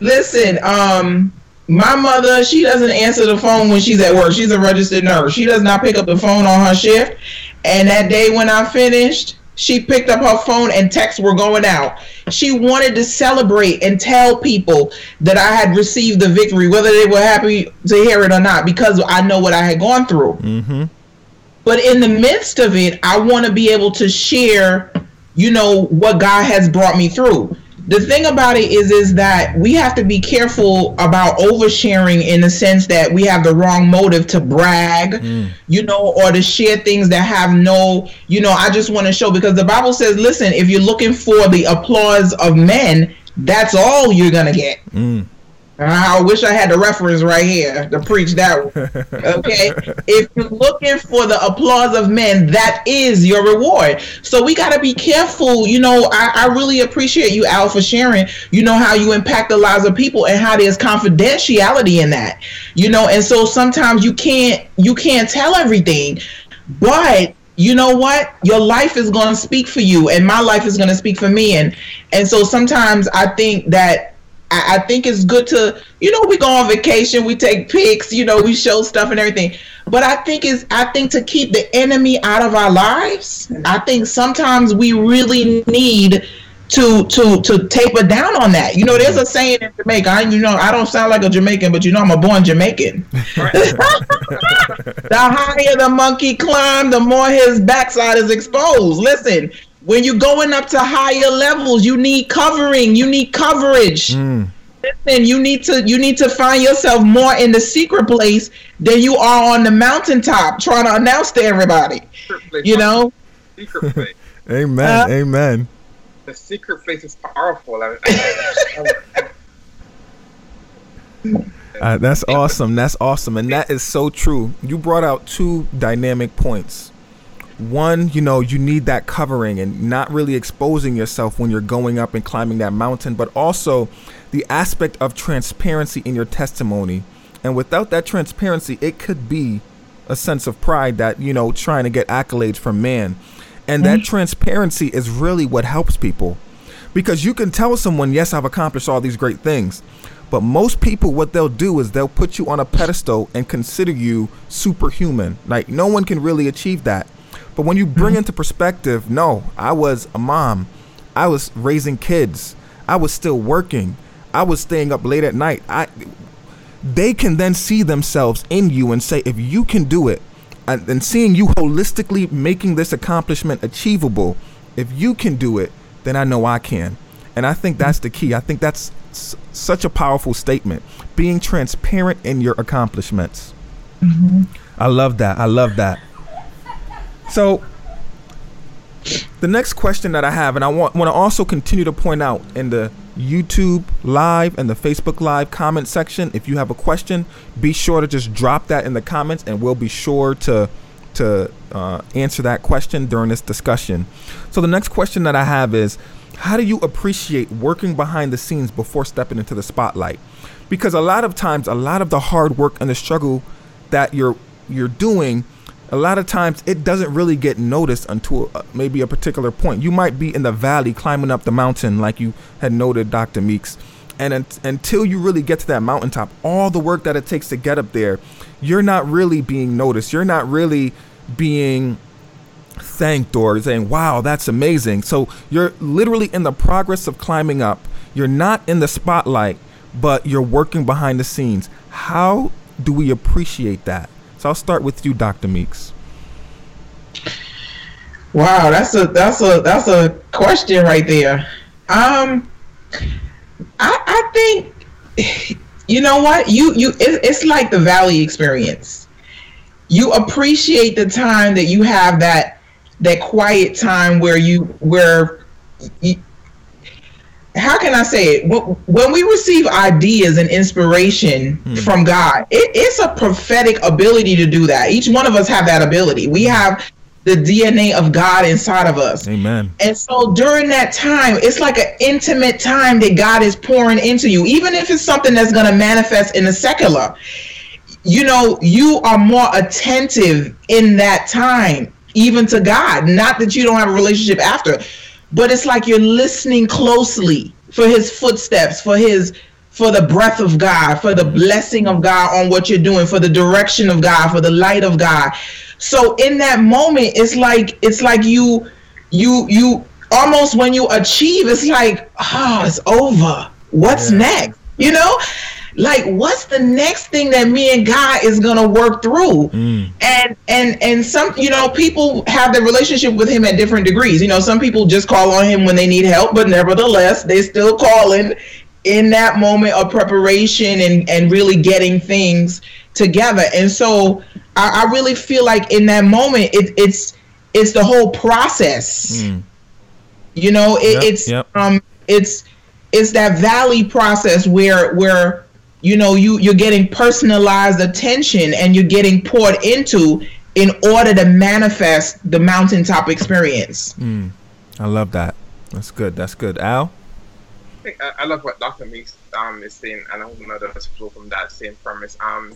Listen, um, my mother, she doesn't answer the phone when she's at work. She's a registered nurse. She does not pick up the phone on her shift. And that day when I finished, she picked up her phone and texts were going out. She wanted to celebrate and tell people that I had received the victory, whether they were happy to hear it or not, because I know what I had gone through. Mm-hmm. But in the midst of it, I want to be able to share, you know, what God has brought me through. The thing about it is, is that we have to be careful about oversharing in the sense that we have the wrong motive to brag, mm. you know, or to share things that have no, you know, I just want to show, because the Bible says, listen, if you're looking for the applause of men, that's all you're going to get. Mm. I wish I had the reference right here to preach that one. Okay? If you're looking for the applause of men, that is your reward. So we got to be careful. You know, I, I really appreciate you, Al, for sharing, you know, how you impact the lives of people and how there's confidentiality in that. You know, and so sometimes you can't, you can't tell everything. But you know what? Your life is going to speak for you, and my life is going to speak for me. And, and so sometimes I think that I think it's good to, you know, we go on vacation, we take pics, you know, we show stuff and everything. But I think is, I think to keep the enemy out of our lives, I think sometimes we really need to to to taper down on that. You know, there's a saying in Jamaica. I, you know, I don't sound like a Jamaican, but you know, I'm a born Jamaican. The higher the monkey climbs, the more his backside is exposed. Listen. When you're going up to higher levels, you need covering. You need coverage. Mm. Listen, you need to you need to find yourself more in the secret place than you are on the mountaintop trying to announce to everybody. Place, you know. Secret place. Amen. Uh, Amen. The secret place is powerful. I, I, I, I, uh, that's awesome. That's awesome, and that is so true. You brought out two dynamic points. One, you know, you need that covering and not really exposing yourself when you're going up and climbing that mountain, but also the aspect of transparency in your testimony. And without that transparency, it could be a sense of pride that, you know, trying to get accolades from man. And that transparency is really what helps people, because you can tell someone, yes, I've accomplished all these great things. But most people, what they'll do is they'll put you on a pedestal and consider you superhuman. Like no one can really achieve that. But when you bring into perspective, no, I was a mom, I was raising kids, I was still working, I was staying up late at night. I, they can then see themselves in you and say, if you can do it, and, and seeing you holistically making this accomplishment achievable, if you can do it, then I know I can. And I think that's the key. I think that's s- such a powerful statement, being transparent in your accomplishments. Mm-hmm. I love that. I love that. So the next question that I have, and I want, want to also continue to point out in the YouTube live and the Facebook live comment section, if you have a question, be sure to just drop that in the comments and we'll be sure to to uh, answer that question during this discussion. So the next question that I have is, how do you appreciate working behind the scenes before stepping into the spotlight? Because a lot of times, a lot of the hard work and the struggle that you're you're doing, a lot of times it doesn't really get noticed until maybe a particular point. You might be in the valley climbing up the mountain, like you had noted, Doctor Meeks. And un- until you really get to that mountaintop, all the work that it takes to get up there, you're not really being noticed. You're not really being thanked or saying, wow, that's amazing. So you're literally in the progress of climbing up. You're not in the spotlight, but you're working behind the scenes. How do we appreciate that? So I'll start with you, Doctor Meeks. Wow, that's a that's a that's a question right there. Um, I I think you know what you you it, it's like the Valley experience. You appreciate the time that you have, that that quiet time where you where. You, how can I say it? When we receive ideas and inspiration hmm. from God, it, it's a prophetic ability to do that. Each one of us have that ability. We have the D N A of God inside of us. Amen. And so during that time, it's like an intimate time that God is pouring into you. Even if it's something that's going to manifest in the secular, you know, you are more attentive in that time, even to God. Not that you don't have a relationship after, but it's like you're listening closely for his footsteps, for his, for the breath of God, for the blessing of God on what you're doing, for the direction of God, for the light of God. So in that moment, it's like, it's like you, you, you almost, when you achieve, it's like, oh, it's over. What's yeah. next? You know, like, what's the next thing that me and God is going to work through? Mm. And, and, and some, you know, people have their relationship with him at different degrees. You know, some people just call on him when they need help, but nevertheless, they still calling in that moment of preparation and, and really getting things together. And so I, I really feel like in that moment, it, it's, it's the whole process, mm. you know, it, yep, it's, yep. um, it's, it's that valley process where, where, you know, you, you're getting personalized attention and you're getting poured into in order to manifest the mountaintop experience. Mm, I love that. That's good. That's good. Al? I think I, I love what Doctor Meeks um, is saying, and I want to just flow from that same premise. Um,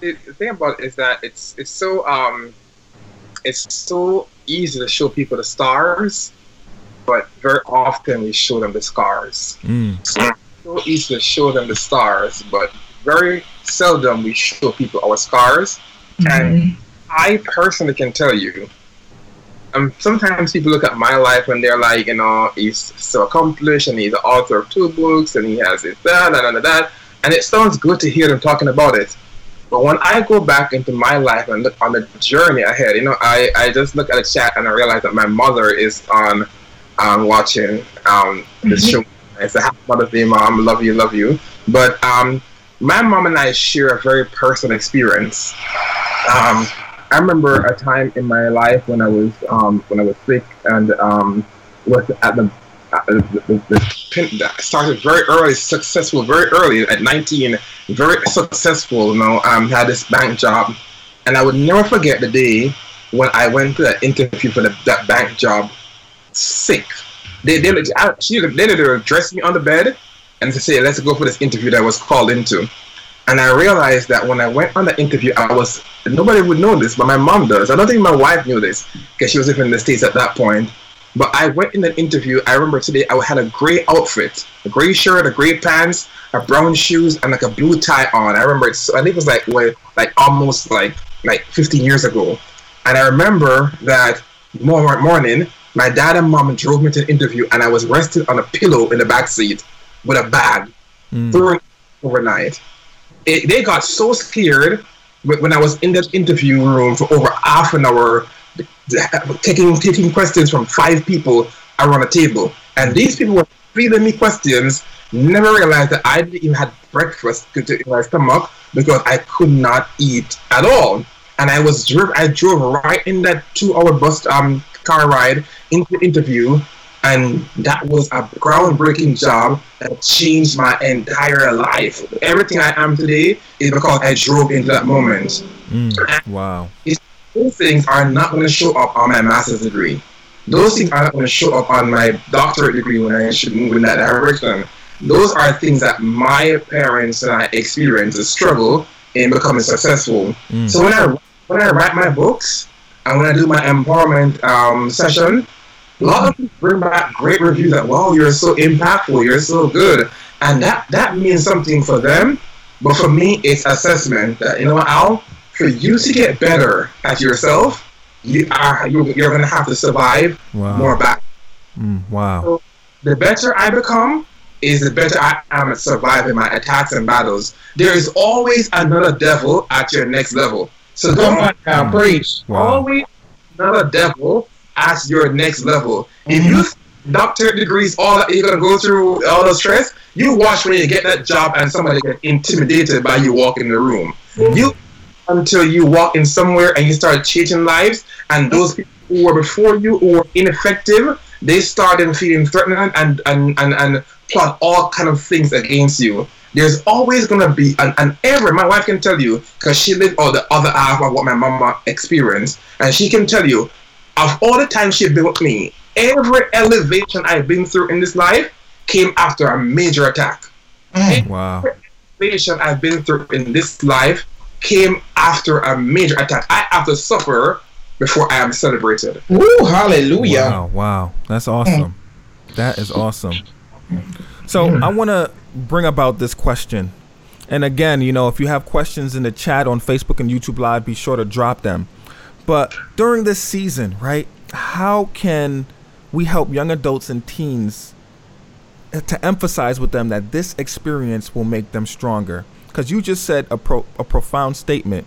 it, the thing about it is that it's it's so um, it's so easy to show people the stars, but very often we show them the scars. Mm. So, so easy to show them the stars, but very seldom we show people our scars. Mm-hmm. And I personally can tell you, um, sometimes people look at my life and they're like, you know, he's so accomplished and he's the author of two books and he has it that and that, and it sounds good to hear them talking about it. But when I go back into my life and look on the journey ahead, you know, I, I just look at a chat and I realize that my mother is on um, watching um, this mm-hmm. show. It's a happy Mother's Day, Mom. Love you, love you. But um, my mom and I share a very personal experience. Um, I remember a time in my life when I was um, when I was sick and um, was at the, at the, the, the started very early, successful, very early at nineteen, very successful. You know, um, had this bank job, and I would never forget the day when I went to that interview for the, that bank job, sick. They they, I, she, they they dressed me on the bed and to say, let's go for this interview that I was called into. And I realized that when I went on the interview, I was, nobody would know this, but my mom does. I don't think my wife knew this because she was living in the States at that point. But I went in an interview. I remember today I had a gray outfit, a gray shirt, a gray pants, a brown shoes, and like a blue tie on. I remember, it, I think it was like, well, like almost like, like fifteen years ago. And I remember that morning, my dad and mom drove me to an interview, and I was resting on a pillow in the back seat with a bag mm. through overnight. It, they got so scared when I was in that interview room for over half an hour, taking taking questions from five people around a table. And these people were feeding me questions, never realized that I didn't even have breakfast in my stomach because I could not eat at all. And I was I drove right in that two-hour bus um, car ride into the interview, and that was a groundbreaking job that changed my entire life. Everything I am today is because I drove into that moment. Mm, wow. Those things are not going to show up on my master's degree. Those things are not going to show up on my doctorate degree when I should move in that direction. Those are things that my parents and I experienced a struggle in becoming successful. Mm. So when I when I write my books, and when I do my empowerment um, session, a lot of people bring back great reviews that, wow, you're so impactful, you're so good. And that, that means something for them. But for me, it's assessment. That, you know what, Al? For you to get better at yourself, you are, you're going to have to survive wow. more back. Mm, wow. So the better I become, is the better I am at surviving my attacks and battles. There is always another devil at your next level. So come on now, preach. Wow. Always another devil at your next level. Mm-hmm. If you doctor degrees, all that you're going to go through, all the stress, you watch when you get that job and somebody get intimidated by you walking in the room. Mm-hmm. You until you walk in somewhere and you start changing lives, and those people who were before you who were ineffective, they started feeling threatened and and, and, and plot all kind of things against you. There's always going to be an, an error. My wife can tell you, because she lived all the other half of what my mama experienced, and she can tell you, of all the time she built me, every elevation I've been through in this life came after a major attack. Mm, wow. Every elevation I've been through in this life came after a major attack. I have to suffer before I am celebrated. Woo, hallelujah. Wow, wow. That's awesome. That is awesome. So I want to bring about this question. And again, you know, if you have questions in the chat on Facebook and YouTube Live, be sure to drop them. But during this season, right, how can we help young adults and teens to emphasize with them that this experience will make them stronger? Because you just said a, pro- a profound statement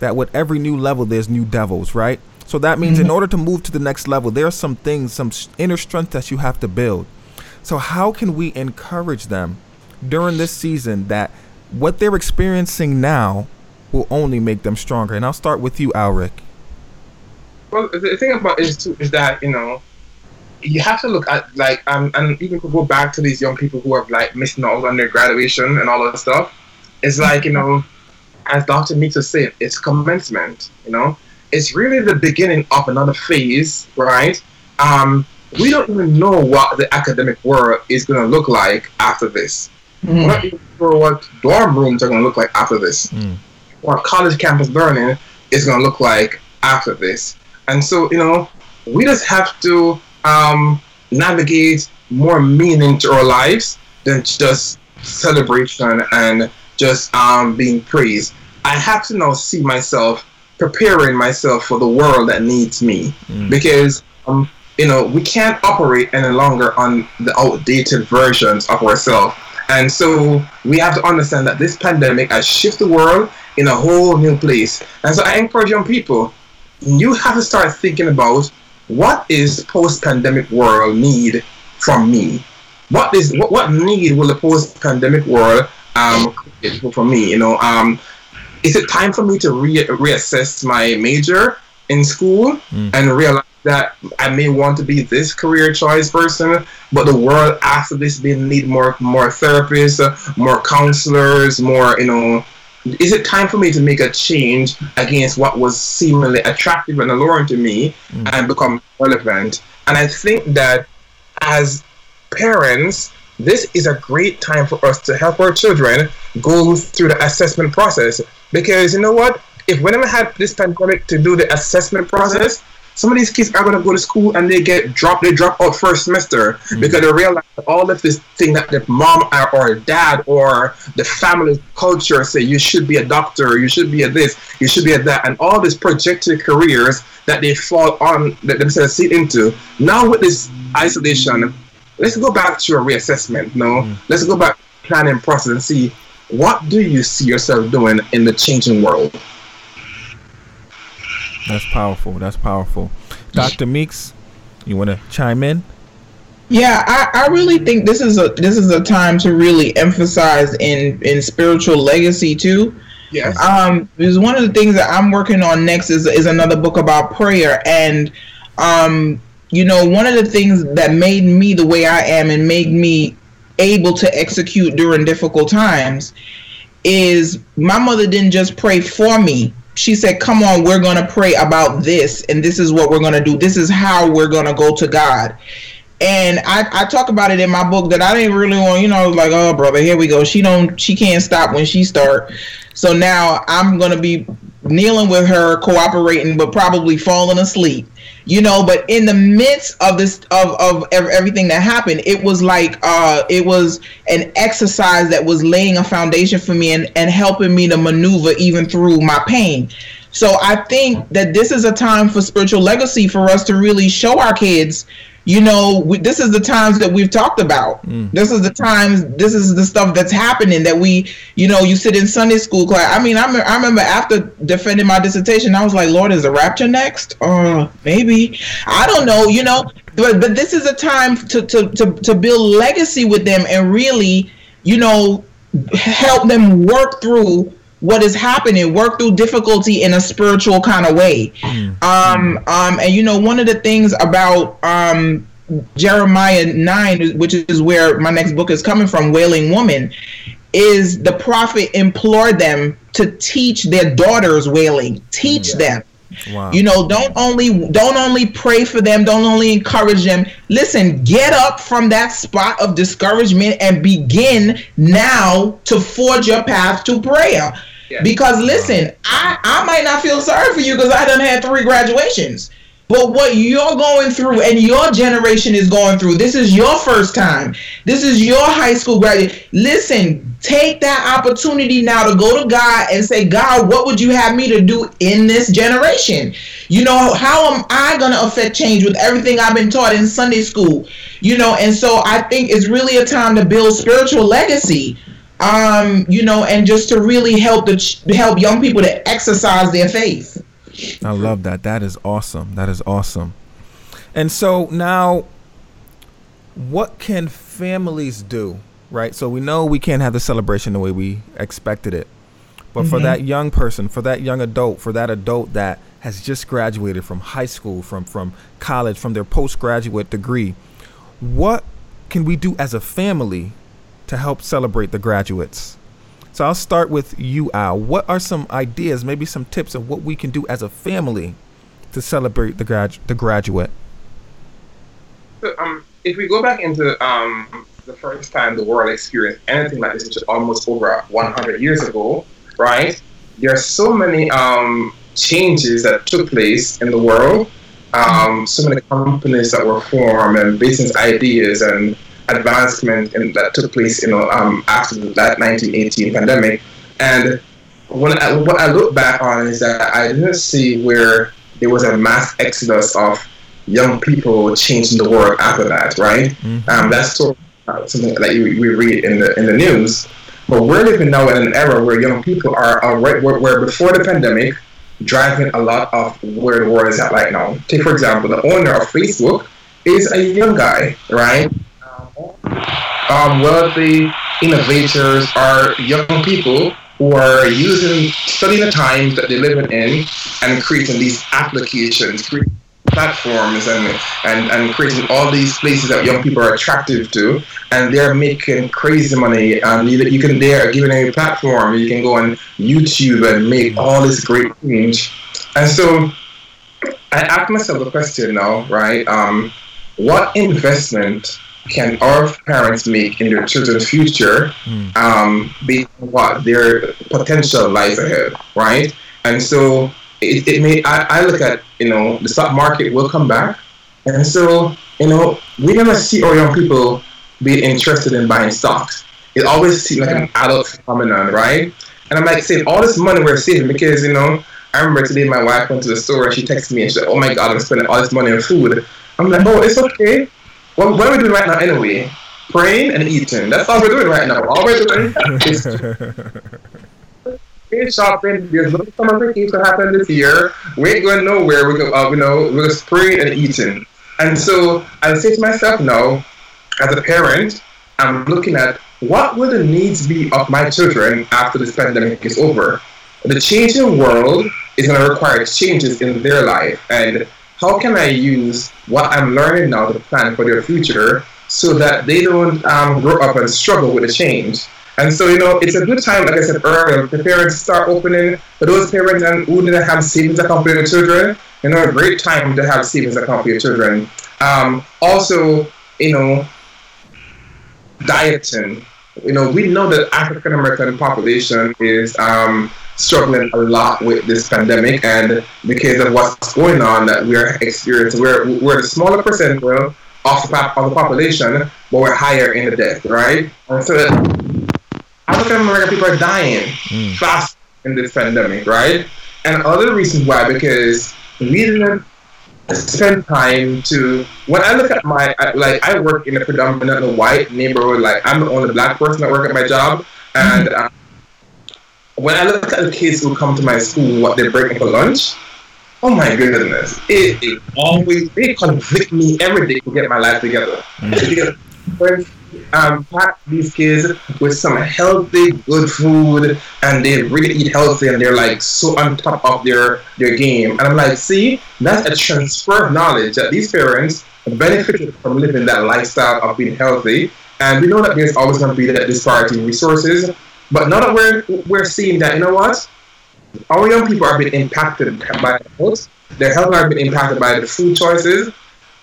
that with every new level, there's new devils, right? So that means mm-hmm. in order to move to the next level, there are some things, some inner strength that you have to build. So how can we encourage them during this season that what they're experiencing now will only make them stronger? And I'll start with you, Alrick. Well, the thing about it is, too, is that, you know, you have to look at, like, um, and even go back to these young people who have, like, missed out on their graduation and all that stuff. It's like, you know, as Doctor Meeks was saying, it's commencement, you know. It's really the beginning of another phase, right? Um... We don't even know what the academic world is going to look like after this. Mm. We're not even sure what dorm rooms are going to look like after this. Mm. What college campus learning is going to look like after this. And so, you know, we just have to um, navigate more meaning to our lives than just celebration and just um, being praised. I have to now see myself preparing myself for the world that needs me. Mm. Because... Um, You know, we can't operate any longer on the outdated versions of ourselves. And so we have to understand that this pandemic has shifted the world in a whole new place. And so I encourage young people, you have to start thinking about what is post-pandemic world need from me? What is what, what need will the post-pandemic world um, create for me? You know, um, is it time for me to re- reassess my major in school mm. and realize that I may want to be this career choice person, but the world after this may need more more therapists, more counselors, more, you know, is it time for me to make a change against what was seemingly attractive and alluring to me mm. and become relevant? And I think that as parents, this is a great time for us to help our children go through the assessment process. Because you know what? If we never had this pandemic to do the assessment process, some of these kids are going to go to school and they get dropped. They drop out first semester mm-hmm. because they realize that all of this thing that the mom or, or dad or the family culture say, you should be a doctor, you should be a this, you should be a that. And all these projected careers that they fall on, that themselves sit into. Now with this isolation, let's go back to a reassessment. No, mm-hmm. let's go back to the planning process and see what do you see yourself doing in the changing world? That's powerful. That's powerful. Doctor Meeks, you want to chime in? Yeah, I, I really think this is a this is a time to really emphasize in, in spiritual legacy too. Yes. Um, because one of the things that I'm working on next is is another book about prayer, and um, you know, one of the things that made me the way I am and made me able to execute during difficult times is my mother didn't just pray for me. She said, come on, we're going to pray about this, and this is what we're going to do. This is how we're going to go to God. And I, I talk about it in my book that I didn't really want, you know, like, oh, brother, here we go. She don't, she can't stop when she start. So now I'm going to be kneeling with her, cooperating, but probably falling asleep, you know. But in the midst of this, of, of everything that happened, it was like, uh, it was an exercise that was laying a foundation for me and, and helping me to maneuver even through my pain. So I think that this is a time for spiritual legacy for us to really show our kids you know, we, this is the times that we've talked about. Mm. This is the times, this is the stuff that's happening that we, you know, you sit in Sunday school class. I mean, I, me- I remember after defending my dissertation, I was like, Lord, is the rapture next? Uh, maybe. I don't know, you know, but, but this is a time to, to, to, to build legacy with them and really, you know, help them work through what is happening, work through difficulty in a spiritual kind of way. Mm. Um, um, and, you know, one of the things about um, Jeremiah nine, which is where my next book is coming from, Wailing Woman, is the prophet implored them to teach their daughters wailing, teach mm. them. Wow. You know, don't only don't only pray for them, don't only encourage them. Listen, get up from that spot of discouragement and begin now to forge your path to prayer. Yeah. Because listen, I, I might not feel sorry for you because I done had three graduations. But what you're going through and your generation is going through, this is your first time. This is your high school graduate. Listen, take that opportunity now to go to God and say, God, what would you have me to do in this generation? You know, how am I going to affect change with everything I've been taught in Sunday school? You know, and so I think it's really a time to build spiritual legacy, um, you know, and just to really help the ch- help young people to exercise their faith. I love that. That is awesome. That is awesome. And so now, what can families do, right? So we know we can't have the celebration the way we expected it. But mm-hmm. for that young person, for that young adult, for that adult that has just graduated from high school, from, from college, from their postgraduate degree, what can we do as a family to help celebrate the graduates? So I'll start with you, Al. What are some ideas, maybe some tips of what we can do as a family to celebrate the, gradu- the graduate? So, um, if we go back into um, the first time the world experienced anything like this, which is almost over one hundred years ago, right? There are so many um, changes that took place in the world. Um, so many companies that were formed and business ideas and advancement in, that took place, you know, um, after that nineteen eighteen pandemic. And when I, what I look back on is that I didn't see where there was a mass exodus of young people changing the world after that, right? Mm-hmm. Um, that's sort of something that you, we read in the in the news. But we're living now in an era where young people are, are right where, where before the pandemic, driving a lot of where the world is at right now. Take, for example, the owner of Facebook is a young guy, right? Um, wealthy innovators are young people who are using, studying the times that they're living in and creating these applications, creating platforms and, and, and creating all these places that young people are attractive to, and they're making crazy money. Um, you, you can, they're given a platform, you can go on YouTube and make all this great change. And so I ask myself the question now, right? Um, what investment can our parents make in their children's future, mm. um, based on what their potential lies ahead, right? And so it, it may. I, I look at, you know, the stock market will come back, and so, you know, we're gonna see our young people be interested in buying stocks. It always seems like an adult phenomenon, right? And I'm like, saving all this money we're saving because, you know, I remember today my wife went to the store and she texted me and she said, "Oh my God, I'm spending all this money on food." I'm like, "Oh, it's okay. Well, what are we doing right now anyway? Praying and eating. That's all we're doing right now. All we're doing is shopping. There's no summer vacation happening this year. We ain't going nowhere. We're, uh, you know, we're just praying and eating." And so I say to myself now, as a parent, I'm looking at what will the needs be of my children after this pandemic is over? The changing world is going to require changes in their life, and how can I use what I'm learning now to plan for their future so that they don't um, grow up and struggle with the change? And so, you know, it's a good time, like I said earlier, the parents start opening, for those parents who didn't have savings account for their children, you know, a great time to have savings account for your children. Um, also, you know, dieting. You know, we know that African-American population is um, struggling a lot with this pandemic, and because of what's going on that we are experiencing, we're, we're the smaller percentile of the, of the population, but we're higher in the death, right? And so African-American people are dying mm. fast in this pandemic, right? And other reasons why, because we didn't spend time to, when I look at my, like, I work in a predominantly white neighborhood, like, I'm the only black person that work at my job, and um, when I look at the kids who come to my school, what they're breaking for lunch, oh my goodness, it, it always, they convict me every day to get my life together. Mm-hmm. Um, pack these kids with some healthy, good food, and they really eat healthy, and they're like so on top of their, their game. And I'm like, see, that's a transfer of knowledge that these parents benefited from living that lifestyle of being healthy. And we know that there's always going to be that disparity in resources, but now that we're we're seeing that, you know what, our young people are being impacted by health, their health are being impacted by the food choices.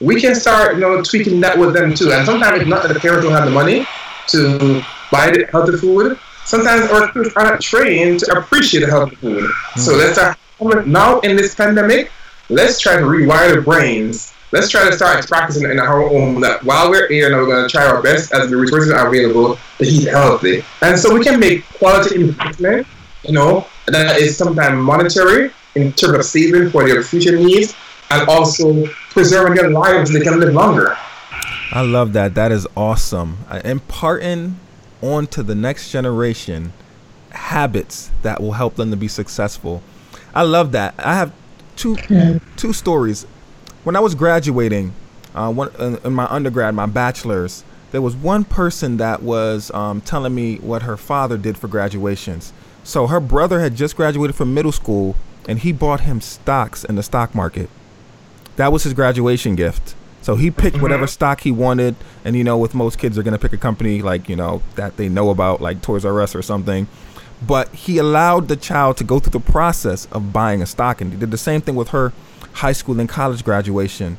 We can start, you know, tweaking that with them too. And sometimes it's not that the parents don't have the money to buy the healthy food. Sometimes our kids aren't trained to appreciate the healthy food. Mm-hmm. So let's start now in this pandemic. Let's try to rewire the brains. Let's try to start practicing in our own that while we're here, and we're going to try our best as the resources are available to eat healthy. And so we can make quality improvement. You know, that is sometimes monetary in terms of saving for their future needs, and also preserving their lives so they can live longer. I love that. That is awesome. Imparting on to the next generation habits that will help them to be successful. I love that. I have two two stories. When I was graduating, uh, one, in my undergrad, my bachelor's, there was one person that was um, telling me what her father did for graduations. So her brother had just graduated from middle school, and he bought him stocks in the stock market. That was his graduation gift. So he picked whatever stock he wanted. And, you know, with most kids, they're going to pick a company like, you know, that they know about, like Toys R Us or something. But he allowed the child to go through the process of buying a stock. And he did the same thing with her high school and college graduation.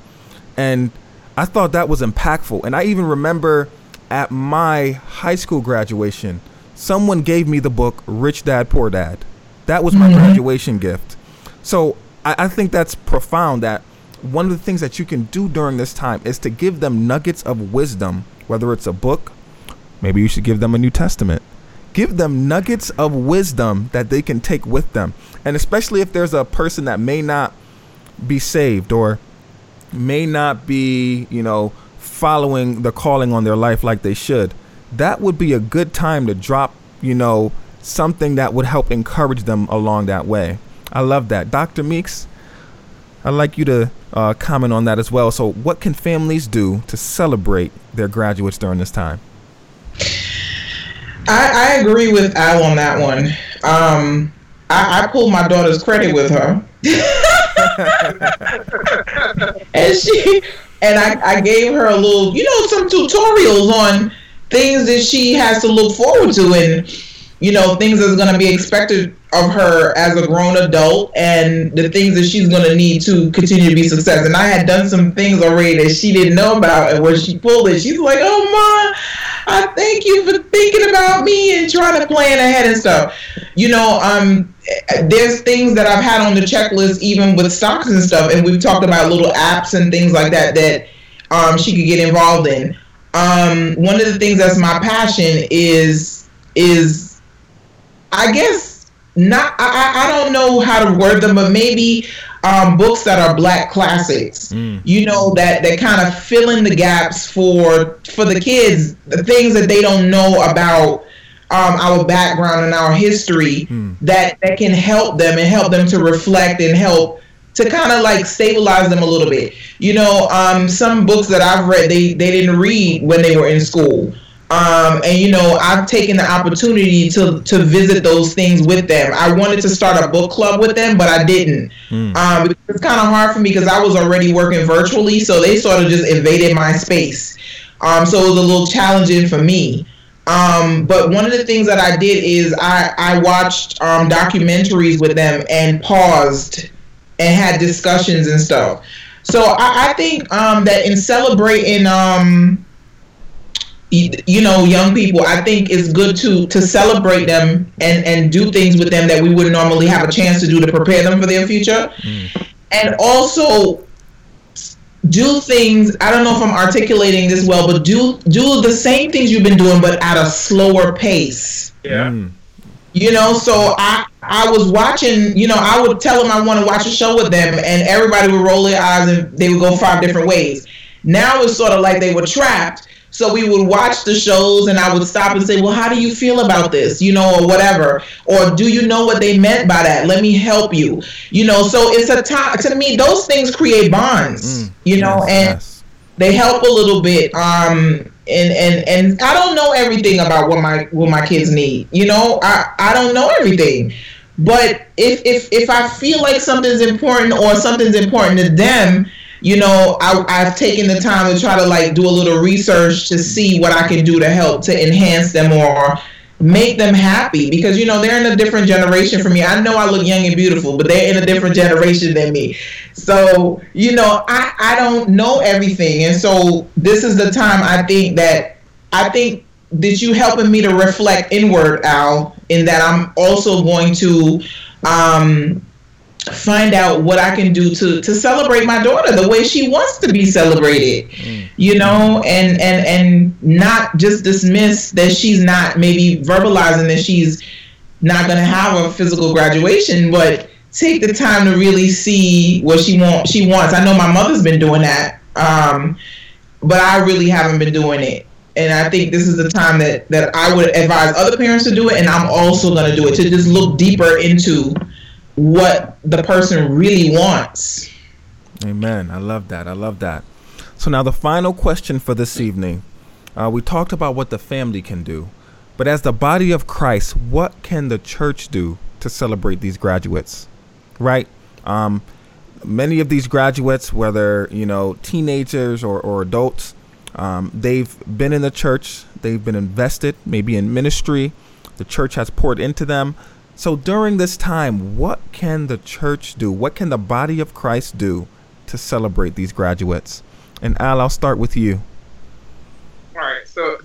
And I thought that was impactful. And I even remember at my high school graduation, someone gave me the book Rich Dad, Poor Dad. That was my mm-hmm. graduation gift. So I, I think that's profound, that one of the things that you can do during this time is to give them nuggets of wisdom, whether it's a book, maybe you should give them a New Testament, give them nuggets of wisdom that they can take with them. And especially if there's a person that may not be saved or may not be, you know, following the calling on their life like they should, that would be a good time to drop, you know, something that would help encourage them along that way. I love that. Doctor Meeks, I'd like you to uh, comment on that as well. So what can families do to celebrate their graduates during this time? I, I agree with Al on that one. Um, I, I pulled my daughter's credit with her. and she and I, I gave her a little, you know, some tutorials on things that she has to look forward to, and, you know, things that's going to be expected of her as a grown adult, and the things that she's going to need to continue to be successful. And I had done some things already that she didn't know about, and when she pulled it, she's like, oh, Ma, I thank you for thinking about me and trying to plan ahead and stuff. You know, um, there's things that I've had on the checklist, even with stocks and stuff, and we've talked about little apps and things like that that um, she could get involved in. Um, one of the things that's my passion is is I guess not. I, I don't know how to word them, but maybe um, books that are black classics. Mm. You know, that that kind of fill in the gaps for for the kids, the things that they don't know about um, our background and our history mm. that that can help them and help them to reflect and help to kind of like stabilize them a little bit. You know, um, some books that I've read, they they didn't read when they were in school. Um, and, you know, I've taken the opportunity to, to visit those things with them. I wanted to start a book club with them, but I didn't. Mm. Um, it's kind of hard for me because I was already working virtually, so they sort of just invaded my space. Um, so it was a little challenging for me. Um, but one of the things that I did is I, I watched um, documentaries with them and paused and had discussions and stuff. So I, I think um, that in celebrating... Um, you know, young people, I think it's good to to celebrate them and, and do things with them that we wouldn't normally have a chance to do to prepare them for their future. Mm. And also do things, I don't know if I'm articulating this well, but do do the same things you've been doing, but at a slower pace. Yeah. Mm. You know, so I I was watching, you know, I would tell them I want to watch a show with them, and everybody would roll their eyes and they would go five different ways. Now it's sort of like they were trapped. So we would watch the shows and I would stop and say, well, how do you feel about this? You know, or whatever. Or do you know what they meant by that? Let me help you. You know, so it's a time to me, those things create bonds, mm, you know, yes, and yes. they help a little bit. Um, and, and, and I don't know everything about what my, what my kids need. You know, I, I don't know everything, but if, if, if I feel like something's important or something's important to them, you know, I, I've taken the time to try to, like, do a little research to see what I can do to help to enhance them or make them happy. Because, you know, they're in a different generation from me. I know I look young and beautiful, but they're in a different generation than me. So, you know, I, I don't know everything. And so this is the time I think that I think that you helping me to reflect inward, Al, in that I'm also going to um find out what I can do to, to celebrate my daughter the way she wants to be celebrated, mm. you know, and, and, and not just dismiss that she's not maybe verbalizing that she's not going to have a physical graduation, but take the time to really see what she wants. She wants. I know my mother's been doing that, um, but I really haven't been doing it. And I think this is the time that, that I would advise other parents to do it. And I'm also going to do it, to just look deeper into what the person really wants. Amen. I love that. I love that. So now the final question for this evening. Uh, we talked about what the family can do, but as the body of Christ, what can the church do to celebrate these graduates? Right? Um, many of these graduates, whether, you know, teenagers or, or adults, um, they've been in the church. They've been invested maybe in ministry. The church has poured into them. So during this time, what can the church do? What can the body of Christ do to celebrate these graduates? And Al, I'll start with you. All right. So,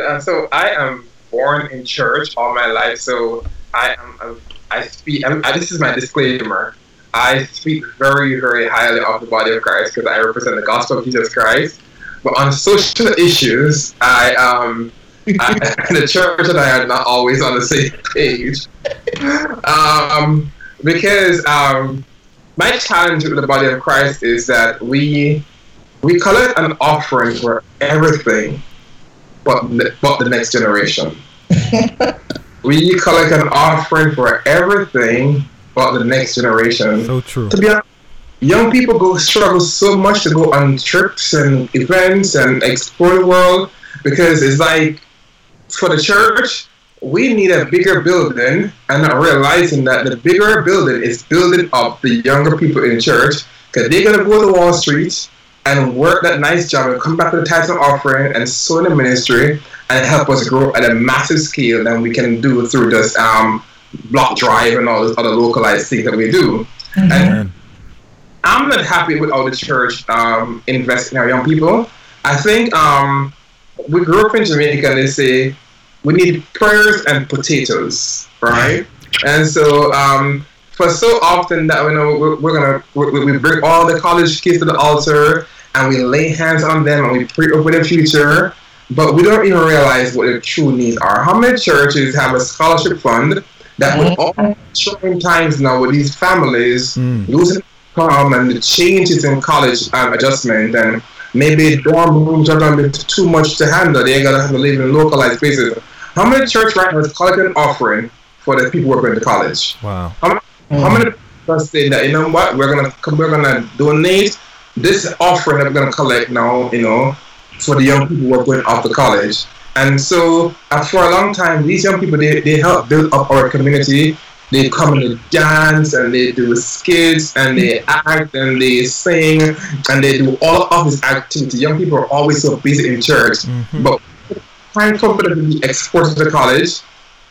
uh, so I am born in church all my life. So I am. I speak. I'm, I, this is my disclaimer. I speak very, very highly of the body of Christ because I represent the gospel of Jesus Christ. But on social issues, I um. I, the church and I are not always on the same page. Um, because um, my challenge with the body of Christ is that we we collect an offering for everything but, but the next generation. We collect an offering for everything but the next generation. So true. To be honest, young people go struggle so much to go on trips and events and explore the world because it's like, for the church, we need a bigger building, and not realizing that the bigger building is building up the younger people in church, because they're going to go to Wall Street and work that nice job and come back to the tithes and offering and sow in the ministry and help us grow at a massive scale than we can do through this um, block drive and all those other localized things that we do. Mm-hmm. And I'm not happy with how the church um, invests in our young people. I think um, we grew up in Jamaica and they say, we need prayers and potatoes, right? And so, um, for so often that we know we're, we're gonna we, we bring all the college kids to the altar and we lay hands on them and we pray over their future, but we don't even realize what their true needs are. How many churches have a scholarship fund that with all trying times now with these families mm. losing income and the changes in college um, adjustment and maybe dorm rooms are going to be too much to handle. They're going to have to live in localized spaces. How many church right now is collecting an offering for the people who are going to college? Wow. How many, mm. how many people are saying that, you know what, we're going to we're going to donate this offering that we're going to collect now, you know, for the young people who are going off to college? And so uh, for a long time, these young people, they, they help build up our community. They come and they dance and they do skits and they act and they sing and they do all of this activity. Young people are always so busy in church. Mm-hmm. But time comfortably exported to college,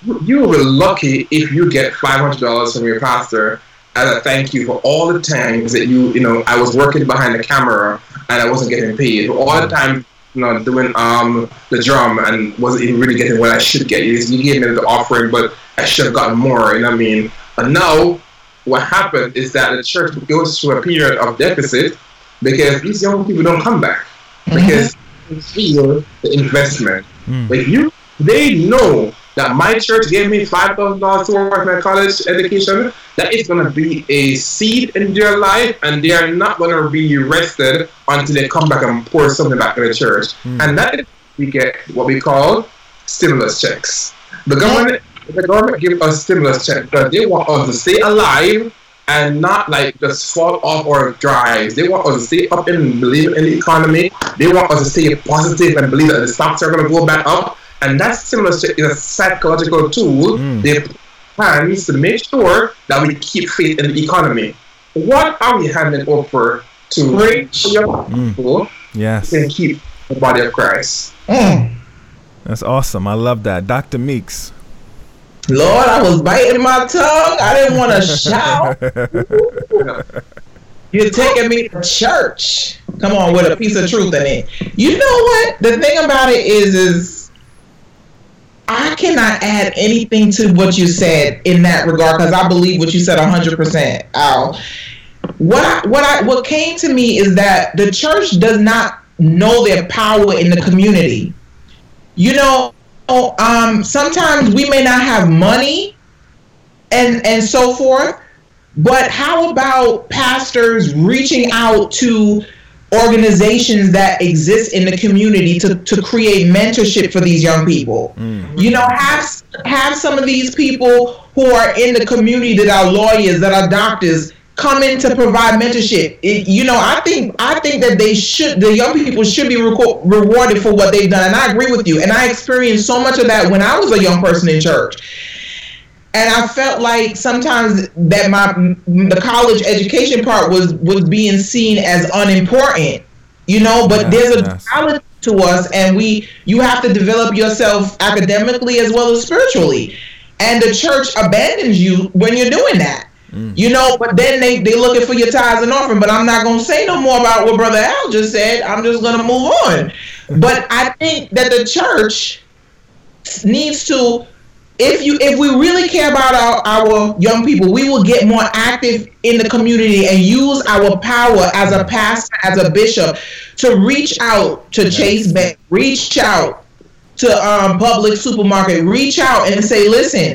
you will be lucky if you get five hundred dollars from your pastor as a thank you for all the times that you, you know, I was working behind the camera and I wasn't getting paid. For all the time, you know, doing um the drum and wasn't even really getting what I should get. You gave me the offering, but I should have gotten more, you know what I mean? But now, what happened is that the church goes through a period of deficit because these young people don't come back because mm-hmm. they feel the investment. Mm. But you, they know that my church gave me five thousand dollars towards my college education, that it's going to be a seed in their life, and they are not going to be rested until they come back and pour something back to the church. Mm. And that is we get what we call stimulus checks. The government, the government give us stimulus checks because they want us to stay alive and not like just fall off our drives. They want us to stay up and believe in the economy. They want us to stay positive and believe that the stocks are going to go back up. And that stimulus check is a psychological tool. Mm. They plan to make sure that we keep faith in the economy. What are we handing over to rich young people mm. yes. and keep the body of Christ? Mm. That's awesome. I love that. Doctor Meeks. Lord, I was biting my tongue. I didn't want to shout. You're taking me to church. Come on, with a piece of truth in it. You know what? The thing about it is, is I cannot add anything to what you said in that regard because I believe what you said one hundred percent. Ow. What I, what I, what came to me is that the church does not know their power in the community. You know, Um, sometimes we may not have money and and so forth, but how about pastors reaching out to organizations that exist in the community to, to create mentorship for these young people? Mm. You know, have have some of these people who are in the community that are lawyers, that are doctors, come in to provide mentorship. It, you know, I think I think that they should, the young people should be reco- rewarded for what they've done. And I agree with you. And I experienced so much of that when I was a young person in church. And I felt like sometimes that my the college education part was, was being seen as unimportant, you know, but yeah, there's a yes. duality to us, and we you have to develop yourself academically as well as spiritually. And the church abandons you when you're doing that. Mm. You know, but then they they looking for your tithes and offering. But I'm not going to say no more about what Brother Al just said. I'm just going to move on. But I think that the church needs to, if you if we really care about our, our young people, we will get more active in the community and use our power as a pastor, as a bishop, to reach out to Chase Bank, reach out to um, Public Supermarket, reach out and say, listen,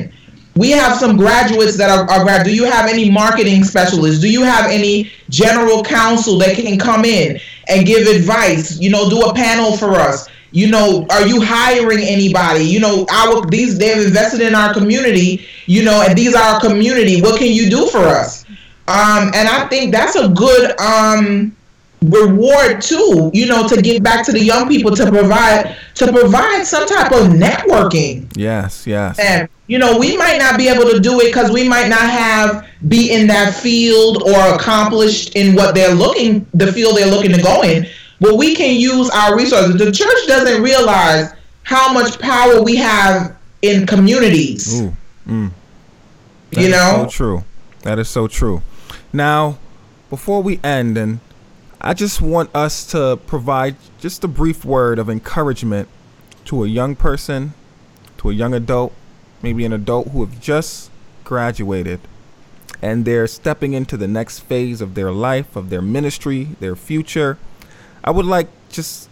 we have some graduates that are, are grad. Do you have any marketing specialists? Do you have any general counsel that can come in and give advice? You know, do a panel for us. You know, are you hiring anybody? You know, our these they've invested in our community. You know, and these are our community. What can you do for us? Um, and I think that's a good um, reward too. You know, to give back to the young people, to provide to provide some type of networking. Yes. Yes. And, you know, we might not be able to do it because we might not have be in that field or accomplished in what they're looking, the field they're looking to go in. But we can use our resources. The church doesn't realize how much power we have in communities. Ooh, mm. You know? So true. That is so true. Now, before we end, and I just want us to provide just a brief word of encouragement to a young person, to a young adult, maybe an adult who have just graduated and they're stepping into the next phase of their life, of their ministry, their future. I would like just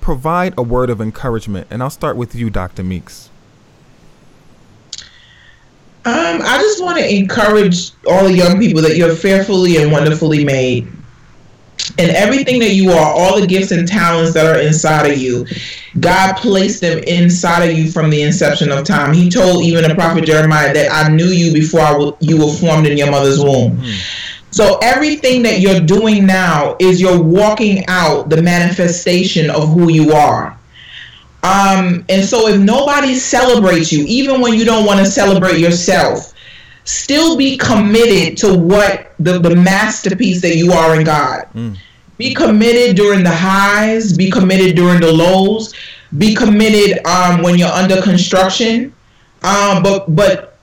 provide a word of encouragement, and I'll start with you, Doctor Meeks. Um, I just want to encourage all the young people that you're fearfully and wonderfully made, and everything that you are, all the gifts and talents that are inside of you, God placed them inside of you from the inception of time. He told even the prophet Jeremiah that I knew you before I w- you were formed in your mother's womb. Mm-hmm. So everything that you're doing now is you're walking out the manifestation of who you are. Um, and so if nobody celebrates you, even when you don't want to celebrate yourself, still be committed to what the, the masterpiece that you are in God. Mm. Be committed during the highs. Be committed during the lows. Be committed um, when you're under construction. Um, but but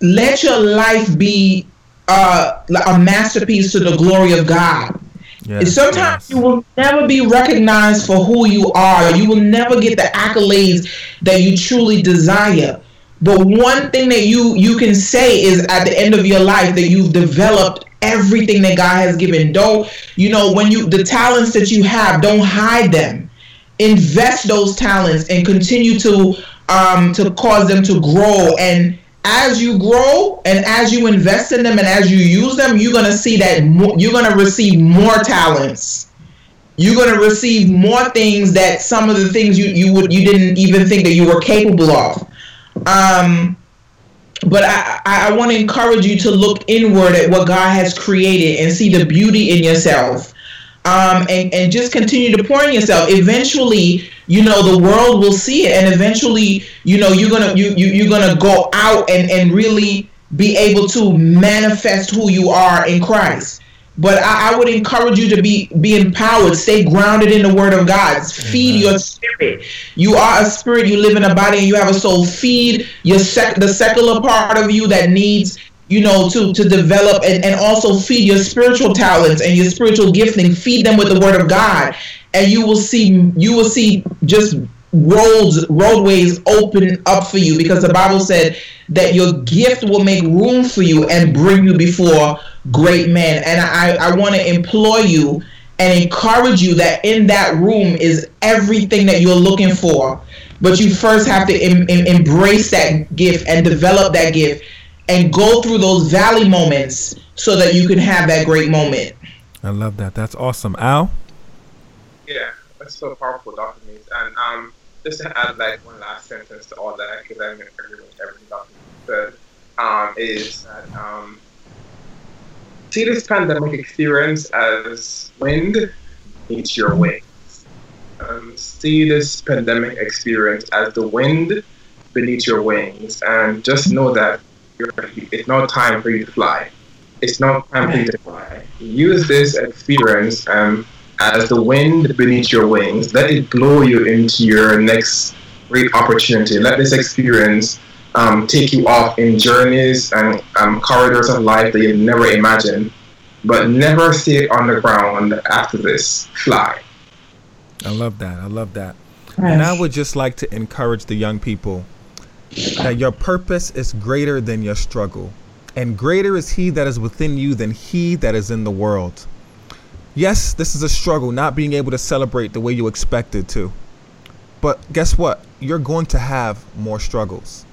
let your life be uh, a masterpiece to the glory of God. Yes, sometimes yes. you will never be recognized for who you are. You will never get the accolades that you truly desire. But one thing that you, you can say is at the end of your life that you've developed everything that God has given. Don't, you know, when you the talents that you have, don't hide them. Invest those talents and continue to um, to cause them to grow. And as you grow and as you invest in them and as you use them, you're going to see that mo- you're going to receive more talents. You're going to receive more things that some of the things you, you would you didn't even think that you were capable of. Um, but I, I want to encourage you to look inward at what God has created and see the beauty in yourself. Um, and, and just continue to pour in yourself. Eventually, you know, the world will see it, and eventually, you know, you're gonna you, you you're gonna go out and, and really be able to manifest who you are in Christ. But I, I would encourage you to be be empowered, stay grounded in the Word of God. Feed your spirit. You are a spirit. You live in a body, and you have a soul. Feed your sec- the secular part of you that needs, you know, to, to develop, and, and also feed your spiritual talents and your spiritual gifting. Feed them with the Word of God, and you will see you will see just roads roadways open up for you, because the Bible said that your gift will make room for you and bring you before great men. And I, I want to implore you and encourage you that in that room is everything that you're looking for, but you first have to em- em- embrace that gift and develop that gift and go through those valley moments so that you can have that great moment. I love that. That's awesome. Al? Yeah, that's so powerful, Doctor Meeks. And um, just to add like one last sentence to all that, because I agree with everything Doctor Meeks said, um, is that um, see this pandemic experience as wind meets your wings. Um, see this pandemic experience as the wind beneath your wings, and just know that it's not time for you to fly. It's not time for you to fly. Use this experience um, as the wind beneath your wings. Let it blow you into your next great opportunity. Let this experience um, take you off in journeys and um, corridors of life that you never imagined. But never sit on the ground after this. Fly. I love that. I love that. Yes. And I would just like to encourage the young people that your purpose is greater than your struggle, and greater is He that is within you than he that is in the world. Yes, this is a struggle, not being able to celebrate the way you expected to. But guess what? You're going to have more struggles.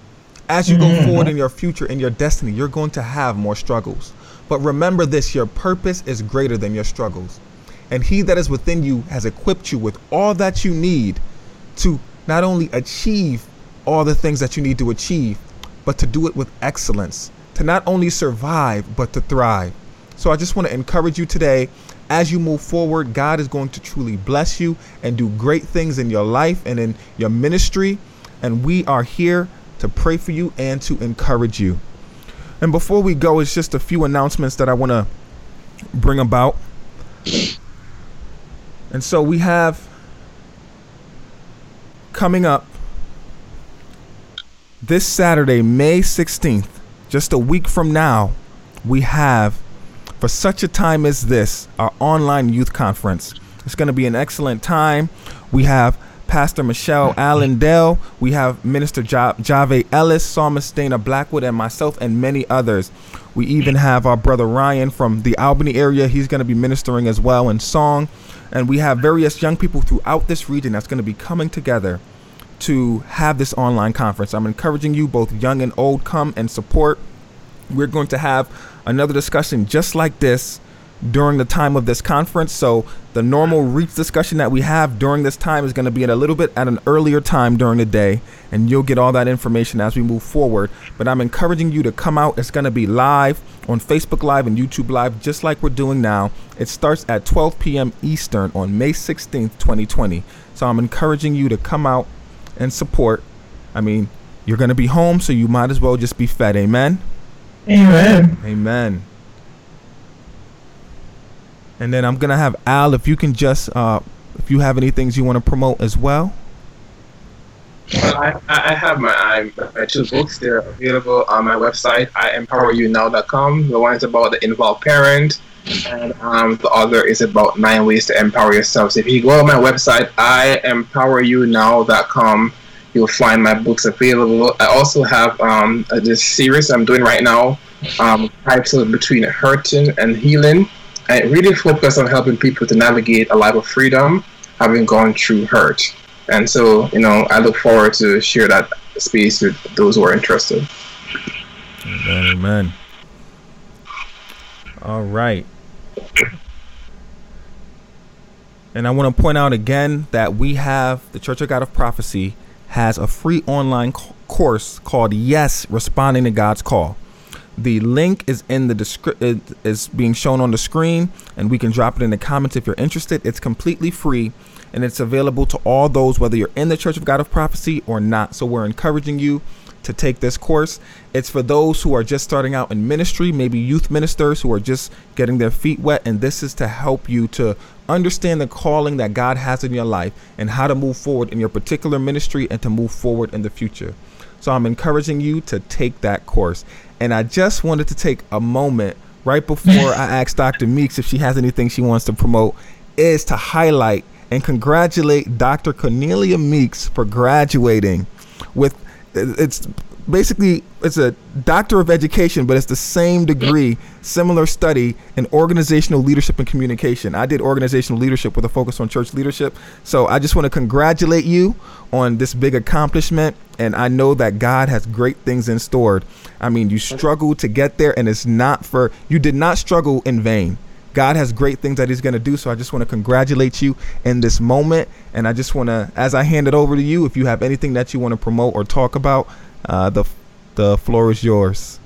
As you mm-hmm. go forward in your future, in your destiny, you're going to have more struggles. But remember this, your purpose is greater than your struggles. And He that is within you has equipped you with all that you need to not only achieve all the things that you need to achieve, but to do it with excellence, to not only survive, but to thrive. So I just want to encourage you today, as you move forward, God is going to truly bless you and do great things in your life and in your ministry. And we are here to pray for you and to encourage you. And before we go, it's just a few announcements that I want to bring about. And so we have coming up, this Saturday, May sixteenth, just a week from now, we have, for such a time as this, our online youth conference. It's going to be an excellent time. We have Pastor Michelle Allendale. We have Minister Ja- Jave Ellis, Psalmist Dana Blackwood, and myself, and many others. We even have our brother Ryan from the Albany area. He's going to be ministering as well in song. And we have various young people throughout this region that's going to be coming together to have this online conference. I'm encouraging you, both young and old, come and support. We're going to have another discussion just like this during the time of this conference. So the normal Reach discussion that we have during this time is going to be at a little bit at an earlier time during the day, and you'll get all that information as we move forward. But I'm encouraging you to come out. It's going to be live on Facebook Live and YouTube Live, just like we're doing now. It starts at twelve p.m. Eastern on May sixteenth, twenty twenty. So I'm encouraging you to come out and support. I mean, you're going to be home, so you might as well just be fed. Amen? Amen. Amen. And then I'm going to have Al, if you can just, uh, if you have any things you want to promote as well. Well, I, I have my, I, my two books. They're available on my website, I Empower You Now dot com. The one's about the involved parent, and um, the other is about nine ways to empower yourself. So if you go to my website, I Empower You Now dot com, you'll find my books available. I also have um, this series I'm doing right now, um, titled Between Hurting and Healing. And it really focuses on helping people to navigate a life of freedom, having gone through hurt. And so, you know, I look forward to share that space with those who are interested. Amen. All right. And I want to point out again that we have the Church of God of Prophecy has a free online co- course called Yes, Responding to God's Call. The link is in the description, is being shown on the screen, and we can drop it in the comments if you're interested. It's completely free, and it's available to all those, whether you're in the Church of God of Prophecy or not. So we're encouraging you to take this course. It's for those who are just starting out in ministry, maybe youth ministers who are just getting their feet wet, and this is to help you to understand the calling that God has in your life and how to move forward in your particular ministry and to move forward in the future. So I'm encouraging you to take that course. And I just wanted to take a moment right before I ask Doctor Meeks if she has anything she wants to promote, is to highlight and congratulate Doctor Cornelia Meeks for graduating with, it's basically, it's a doctor of education, but it's the same degree, similar study in organizational leadership and communication. I did organizational leadership with a focus on church leadership. So I just want to congratulate you on this big accomplishment. And I know that God has great things in store. I mean, you struggled to get there, and it's not for, you did not struggle in vain. God has great things that he's going to do. So I just want to congratulate you in this moment. And I just want to, as I hand it over to you, if you have anything that you want to promote or talk about, uh, the the floor is yours.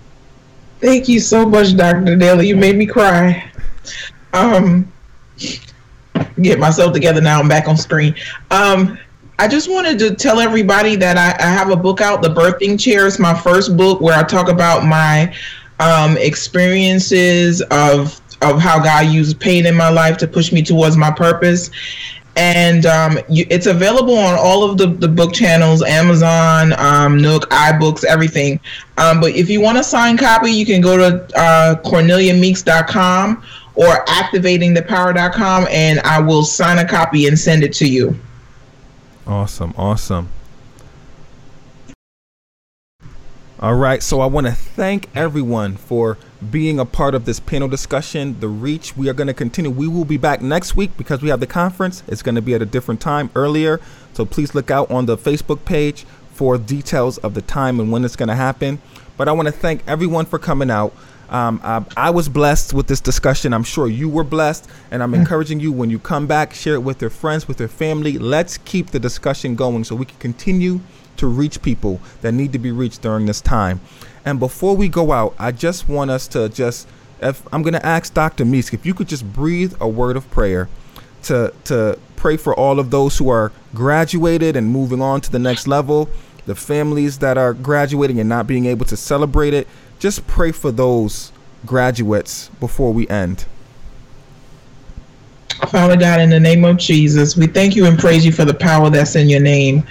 Thank you so much, Doctor Daley. You made me cry. Um, get myself together now. I'm back on screen. Um, I just wanted to tell everybody that I, I have a book out, The Birthing Chair. It's my first book where I talk about my um, experiences of of how God used pain in my life to push me towards my purpose. And um, you, it's available on all of the, the book channels, Amazon, um, Nook, iBooks, everything. Um, but if you want a signed copy, you can go to uh, Cornelia Meeks dot com or Activating The Power dot com, and I will sign a copy and send it to you. Awesome, awesome. All right, so I want to thank everyone for being a part of this panel discussion, The Reach. We are going to continue. We will be back next week because we have the conference. It's going to be at a different time earlier. So please look out on the Facebook page for details of the time and when it's going to happen. But I want to thank everyone for coming out. Um, I, I was blessed with this discussion. I'm sure you were blessed. And I'm encouraging you, when you come back, share it with your friends, with your family. Let's keep the discussion going so we can continue to reach people that need to be reached during this time. And before we go out, I just want us to just, if I'm going to ask Doctor Meeks, if you could just breathe a word of prayer to to pray for all of those who are graduated and moving on to the next level, the families that are graduating and not being able to celebrate it. Just pray for those graduates before we end. Father God, in the name of Jesus, we thank you and praise you for the power that's in your name.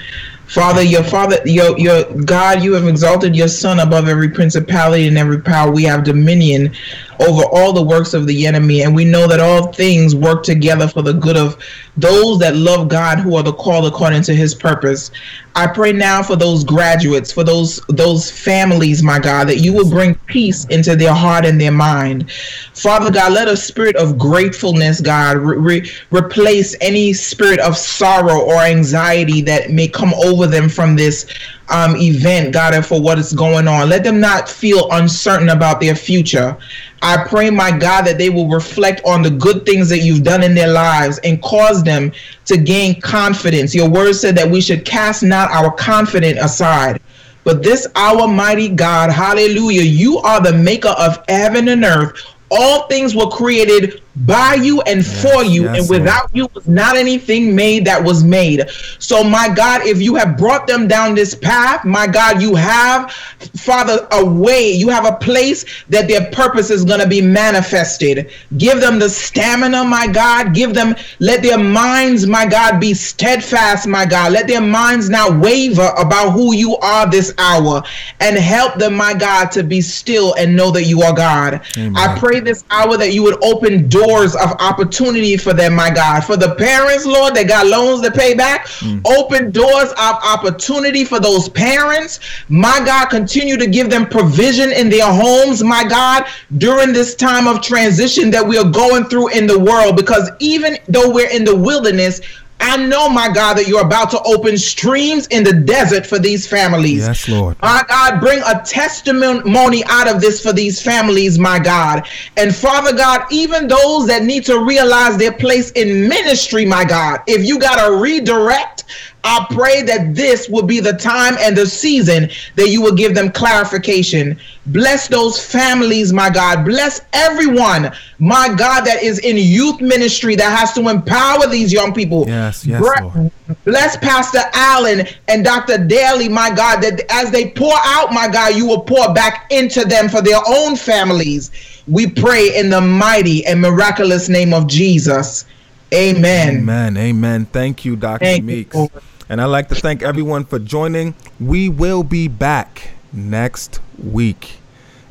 Father, your Father, your your God, you have exalted your Son above every principality and every power. We have dominion over all the works of the enemy, and we know that all things work together for the good of those that love God, who are the called according to his purpose. I pray now for those graduates, for those those families, my God, that you will bring peace into their heart and their mind. Father God, let a spirit of gratefulness, God, re- re- replace any spirit of sorrow or anxiety that may come over over them from this um, event, God, and for what is going on. Let them not feel uncertain about their future. I pray, my God, that they will reflect on the good things that you've done in their lives and cause them to gain confidence. Your word said that we should cast not our confidence aside. But this, our mighty God, hallelujah, you are the maker of heaven and earth. All things were created by you and for you, yes, and without Lord. You was not anything made that was made. So, my God, if you have brought them down this path, my God, you have, Father, a way. You have a place that their purpose is going to be manifested. Give them the stamina, my God. Give them, let their minds, my God, be steadfast, my God. Let their minds not waver about who you are this hour, and help them, my God, to be still and know that you are God. Amen. I pray this hour that you would open doors doors of opportunity for them, my God. For the parents, Lord, that got loans to pay back, mm. open doors of opportunity for those parents. My God, continue to give them provision in their homes, my God, during this time of transition that we are going through in the world. Because even though we're in the wilderness, I know, my God, that you're about to open streams in the desert for these families. Yes, Lord. My God, bring a testimony out of this for these families, my God. And Father God, even those that need to realize their place in ministry, my God, if you got to redirect, I pray that this will be the time and the season that you will give them clarification. Bless those families, my God. Bless everyone, my God, that is in youth ministry that has to empower these young people. Yes, yes, Lord. Bless Pastor Allen and Doctor Daley, my God, that as they pour out, my God, you will pour back into them for their own families. We pray in the mighty and miraculous name of Jesus. Amen. Amen. Amen. Thank you, Doctor Thank Meeks. You. And I'd like to thank everyone for joining. We will be back next week.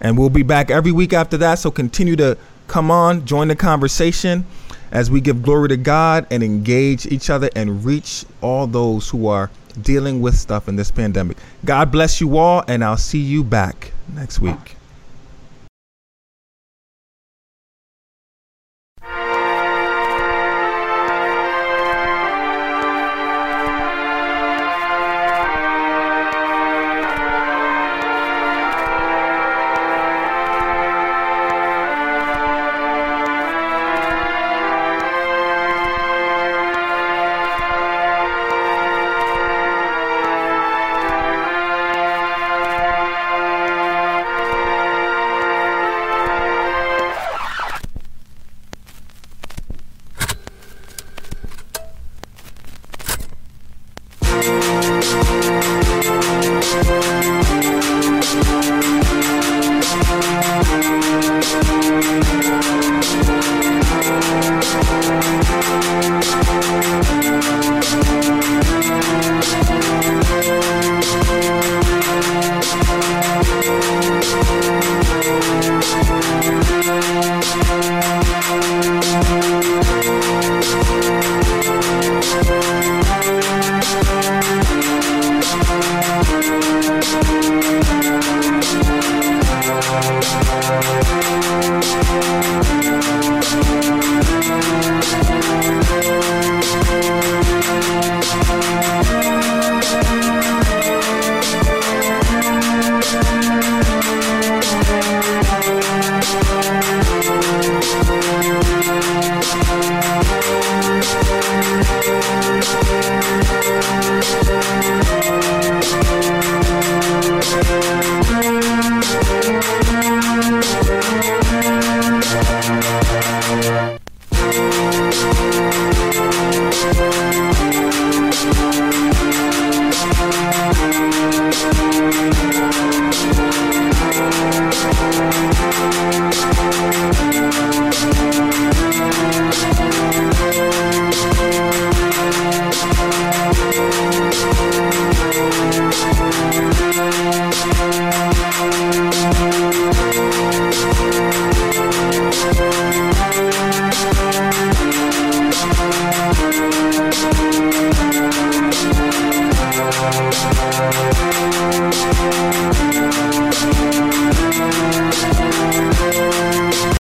And we'll be back every week after that. So continue to come on, join the conversation as we give glory to God and engage each other and reach all those who are dealing with stuff in this pandemic. God bless you all, and I'll see you back next week. We'll be right back.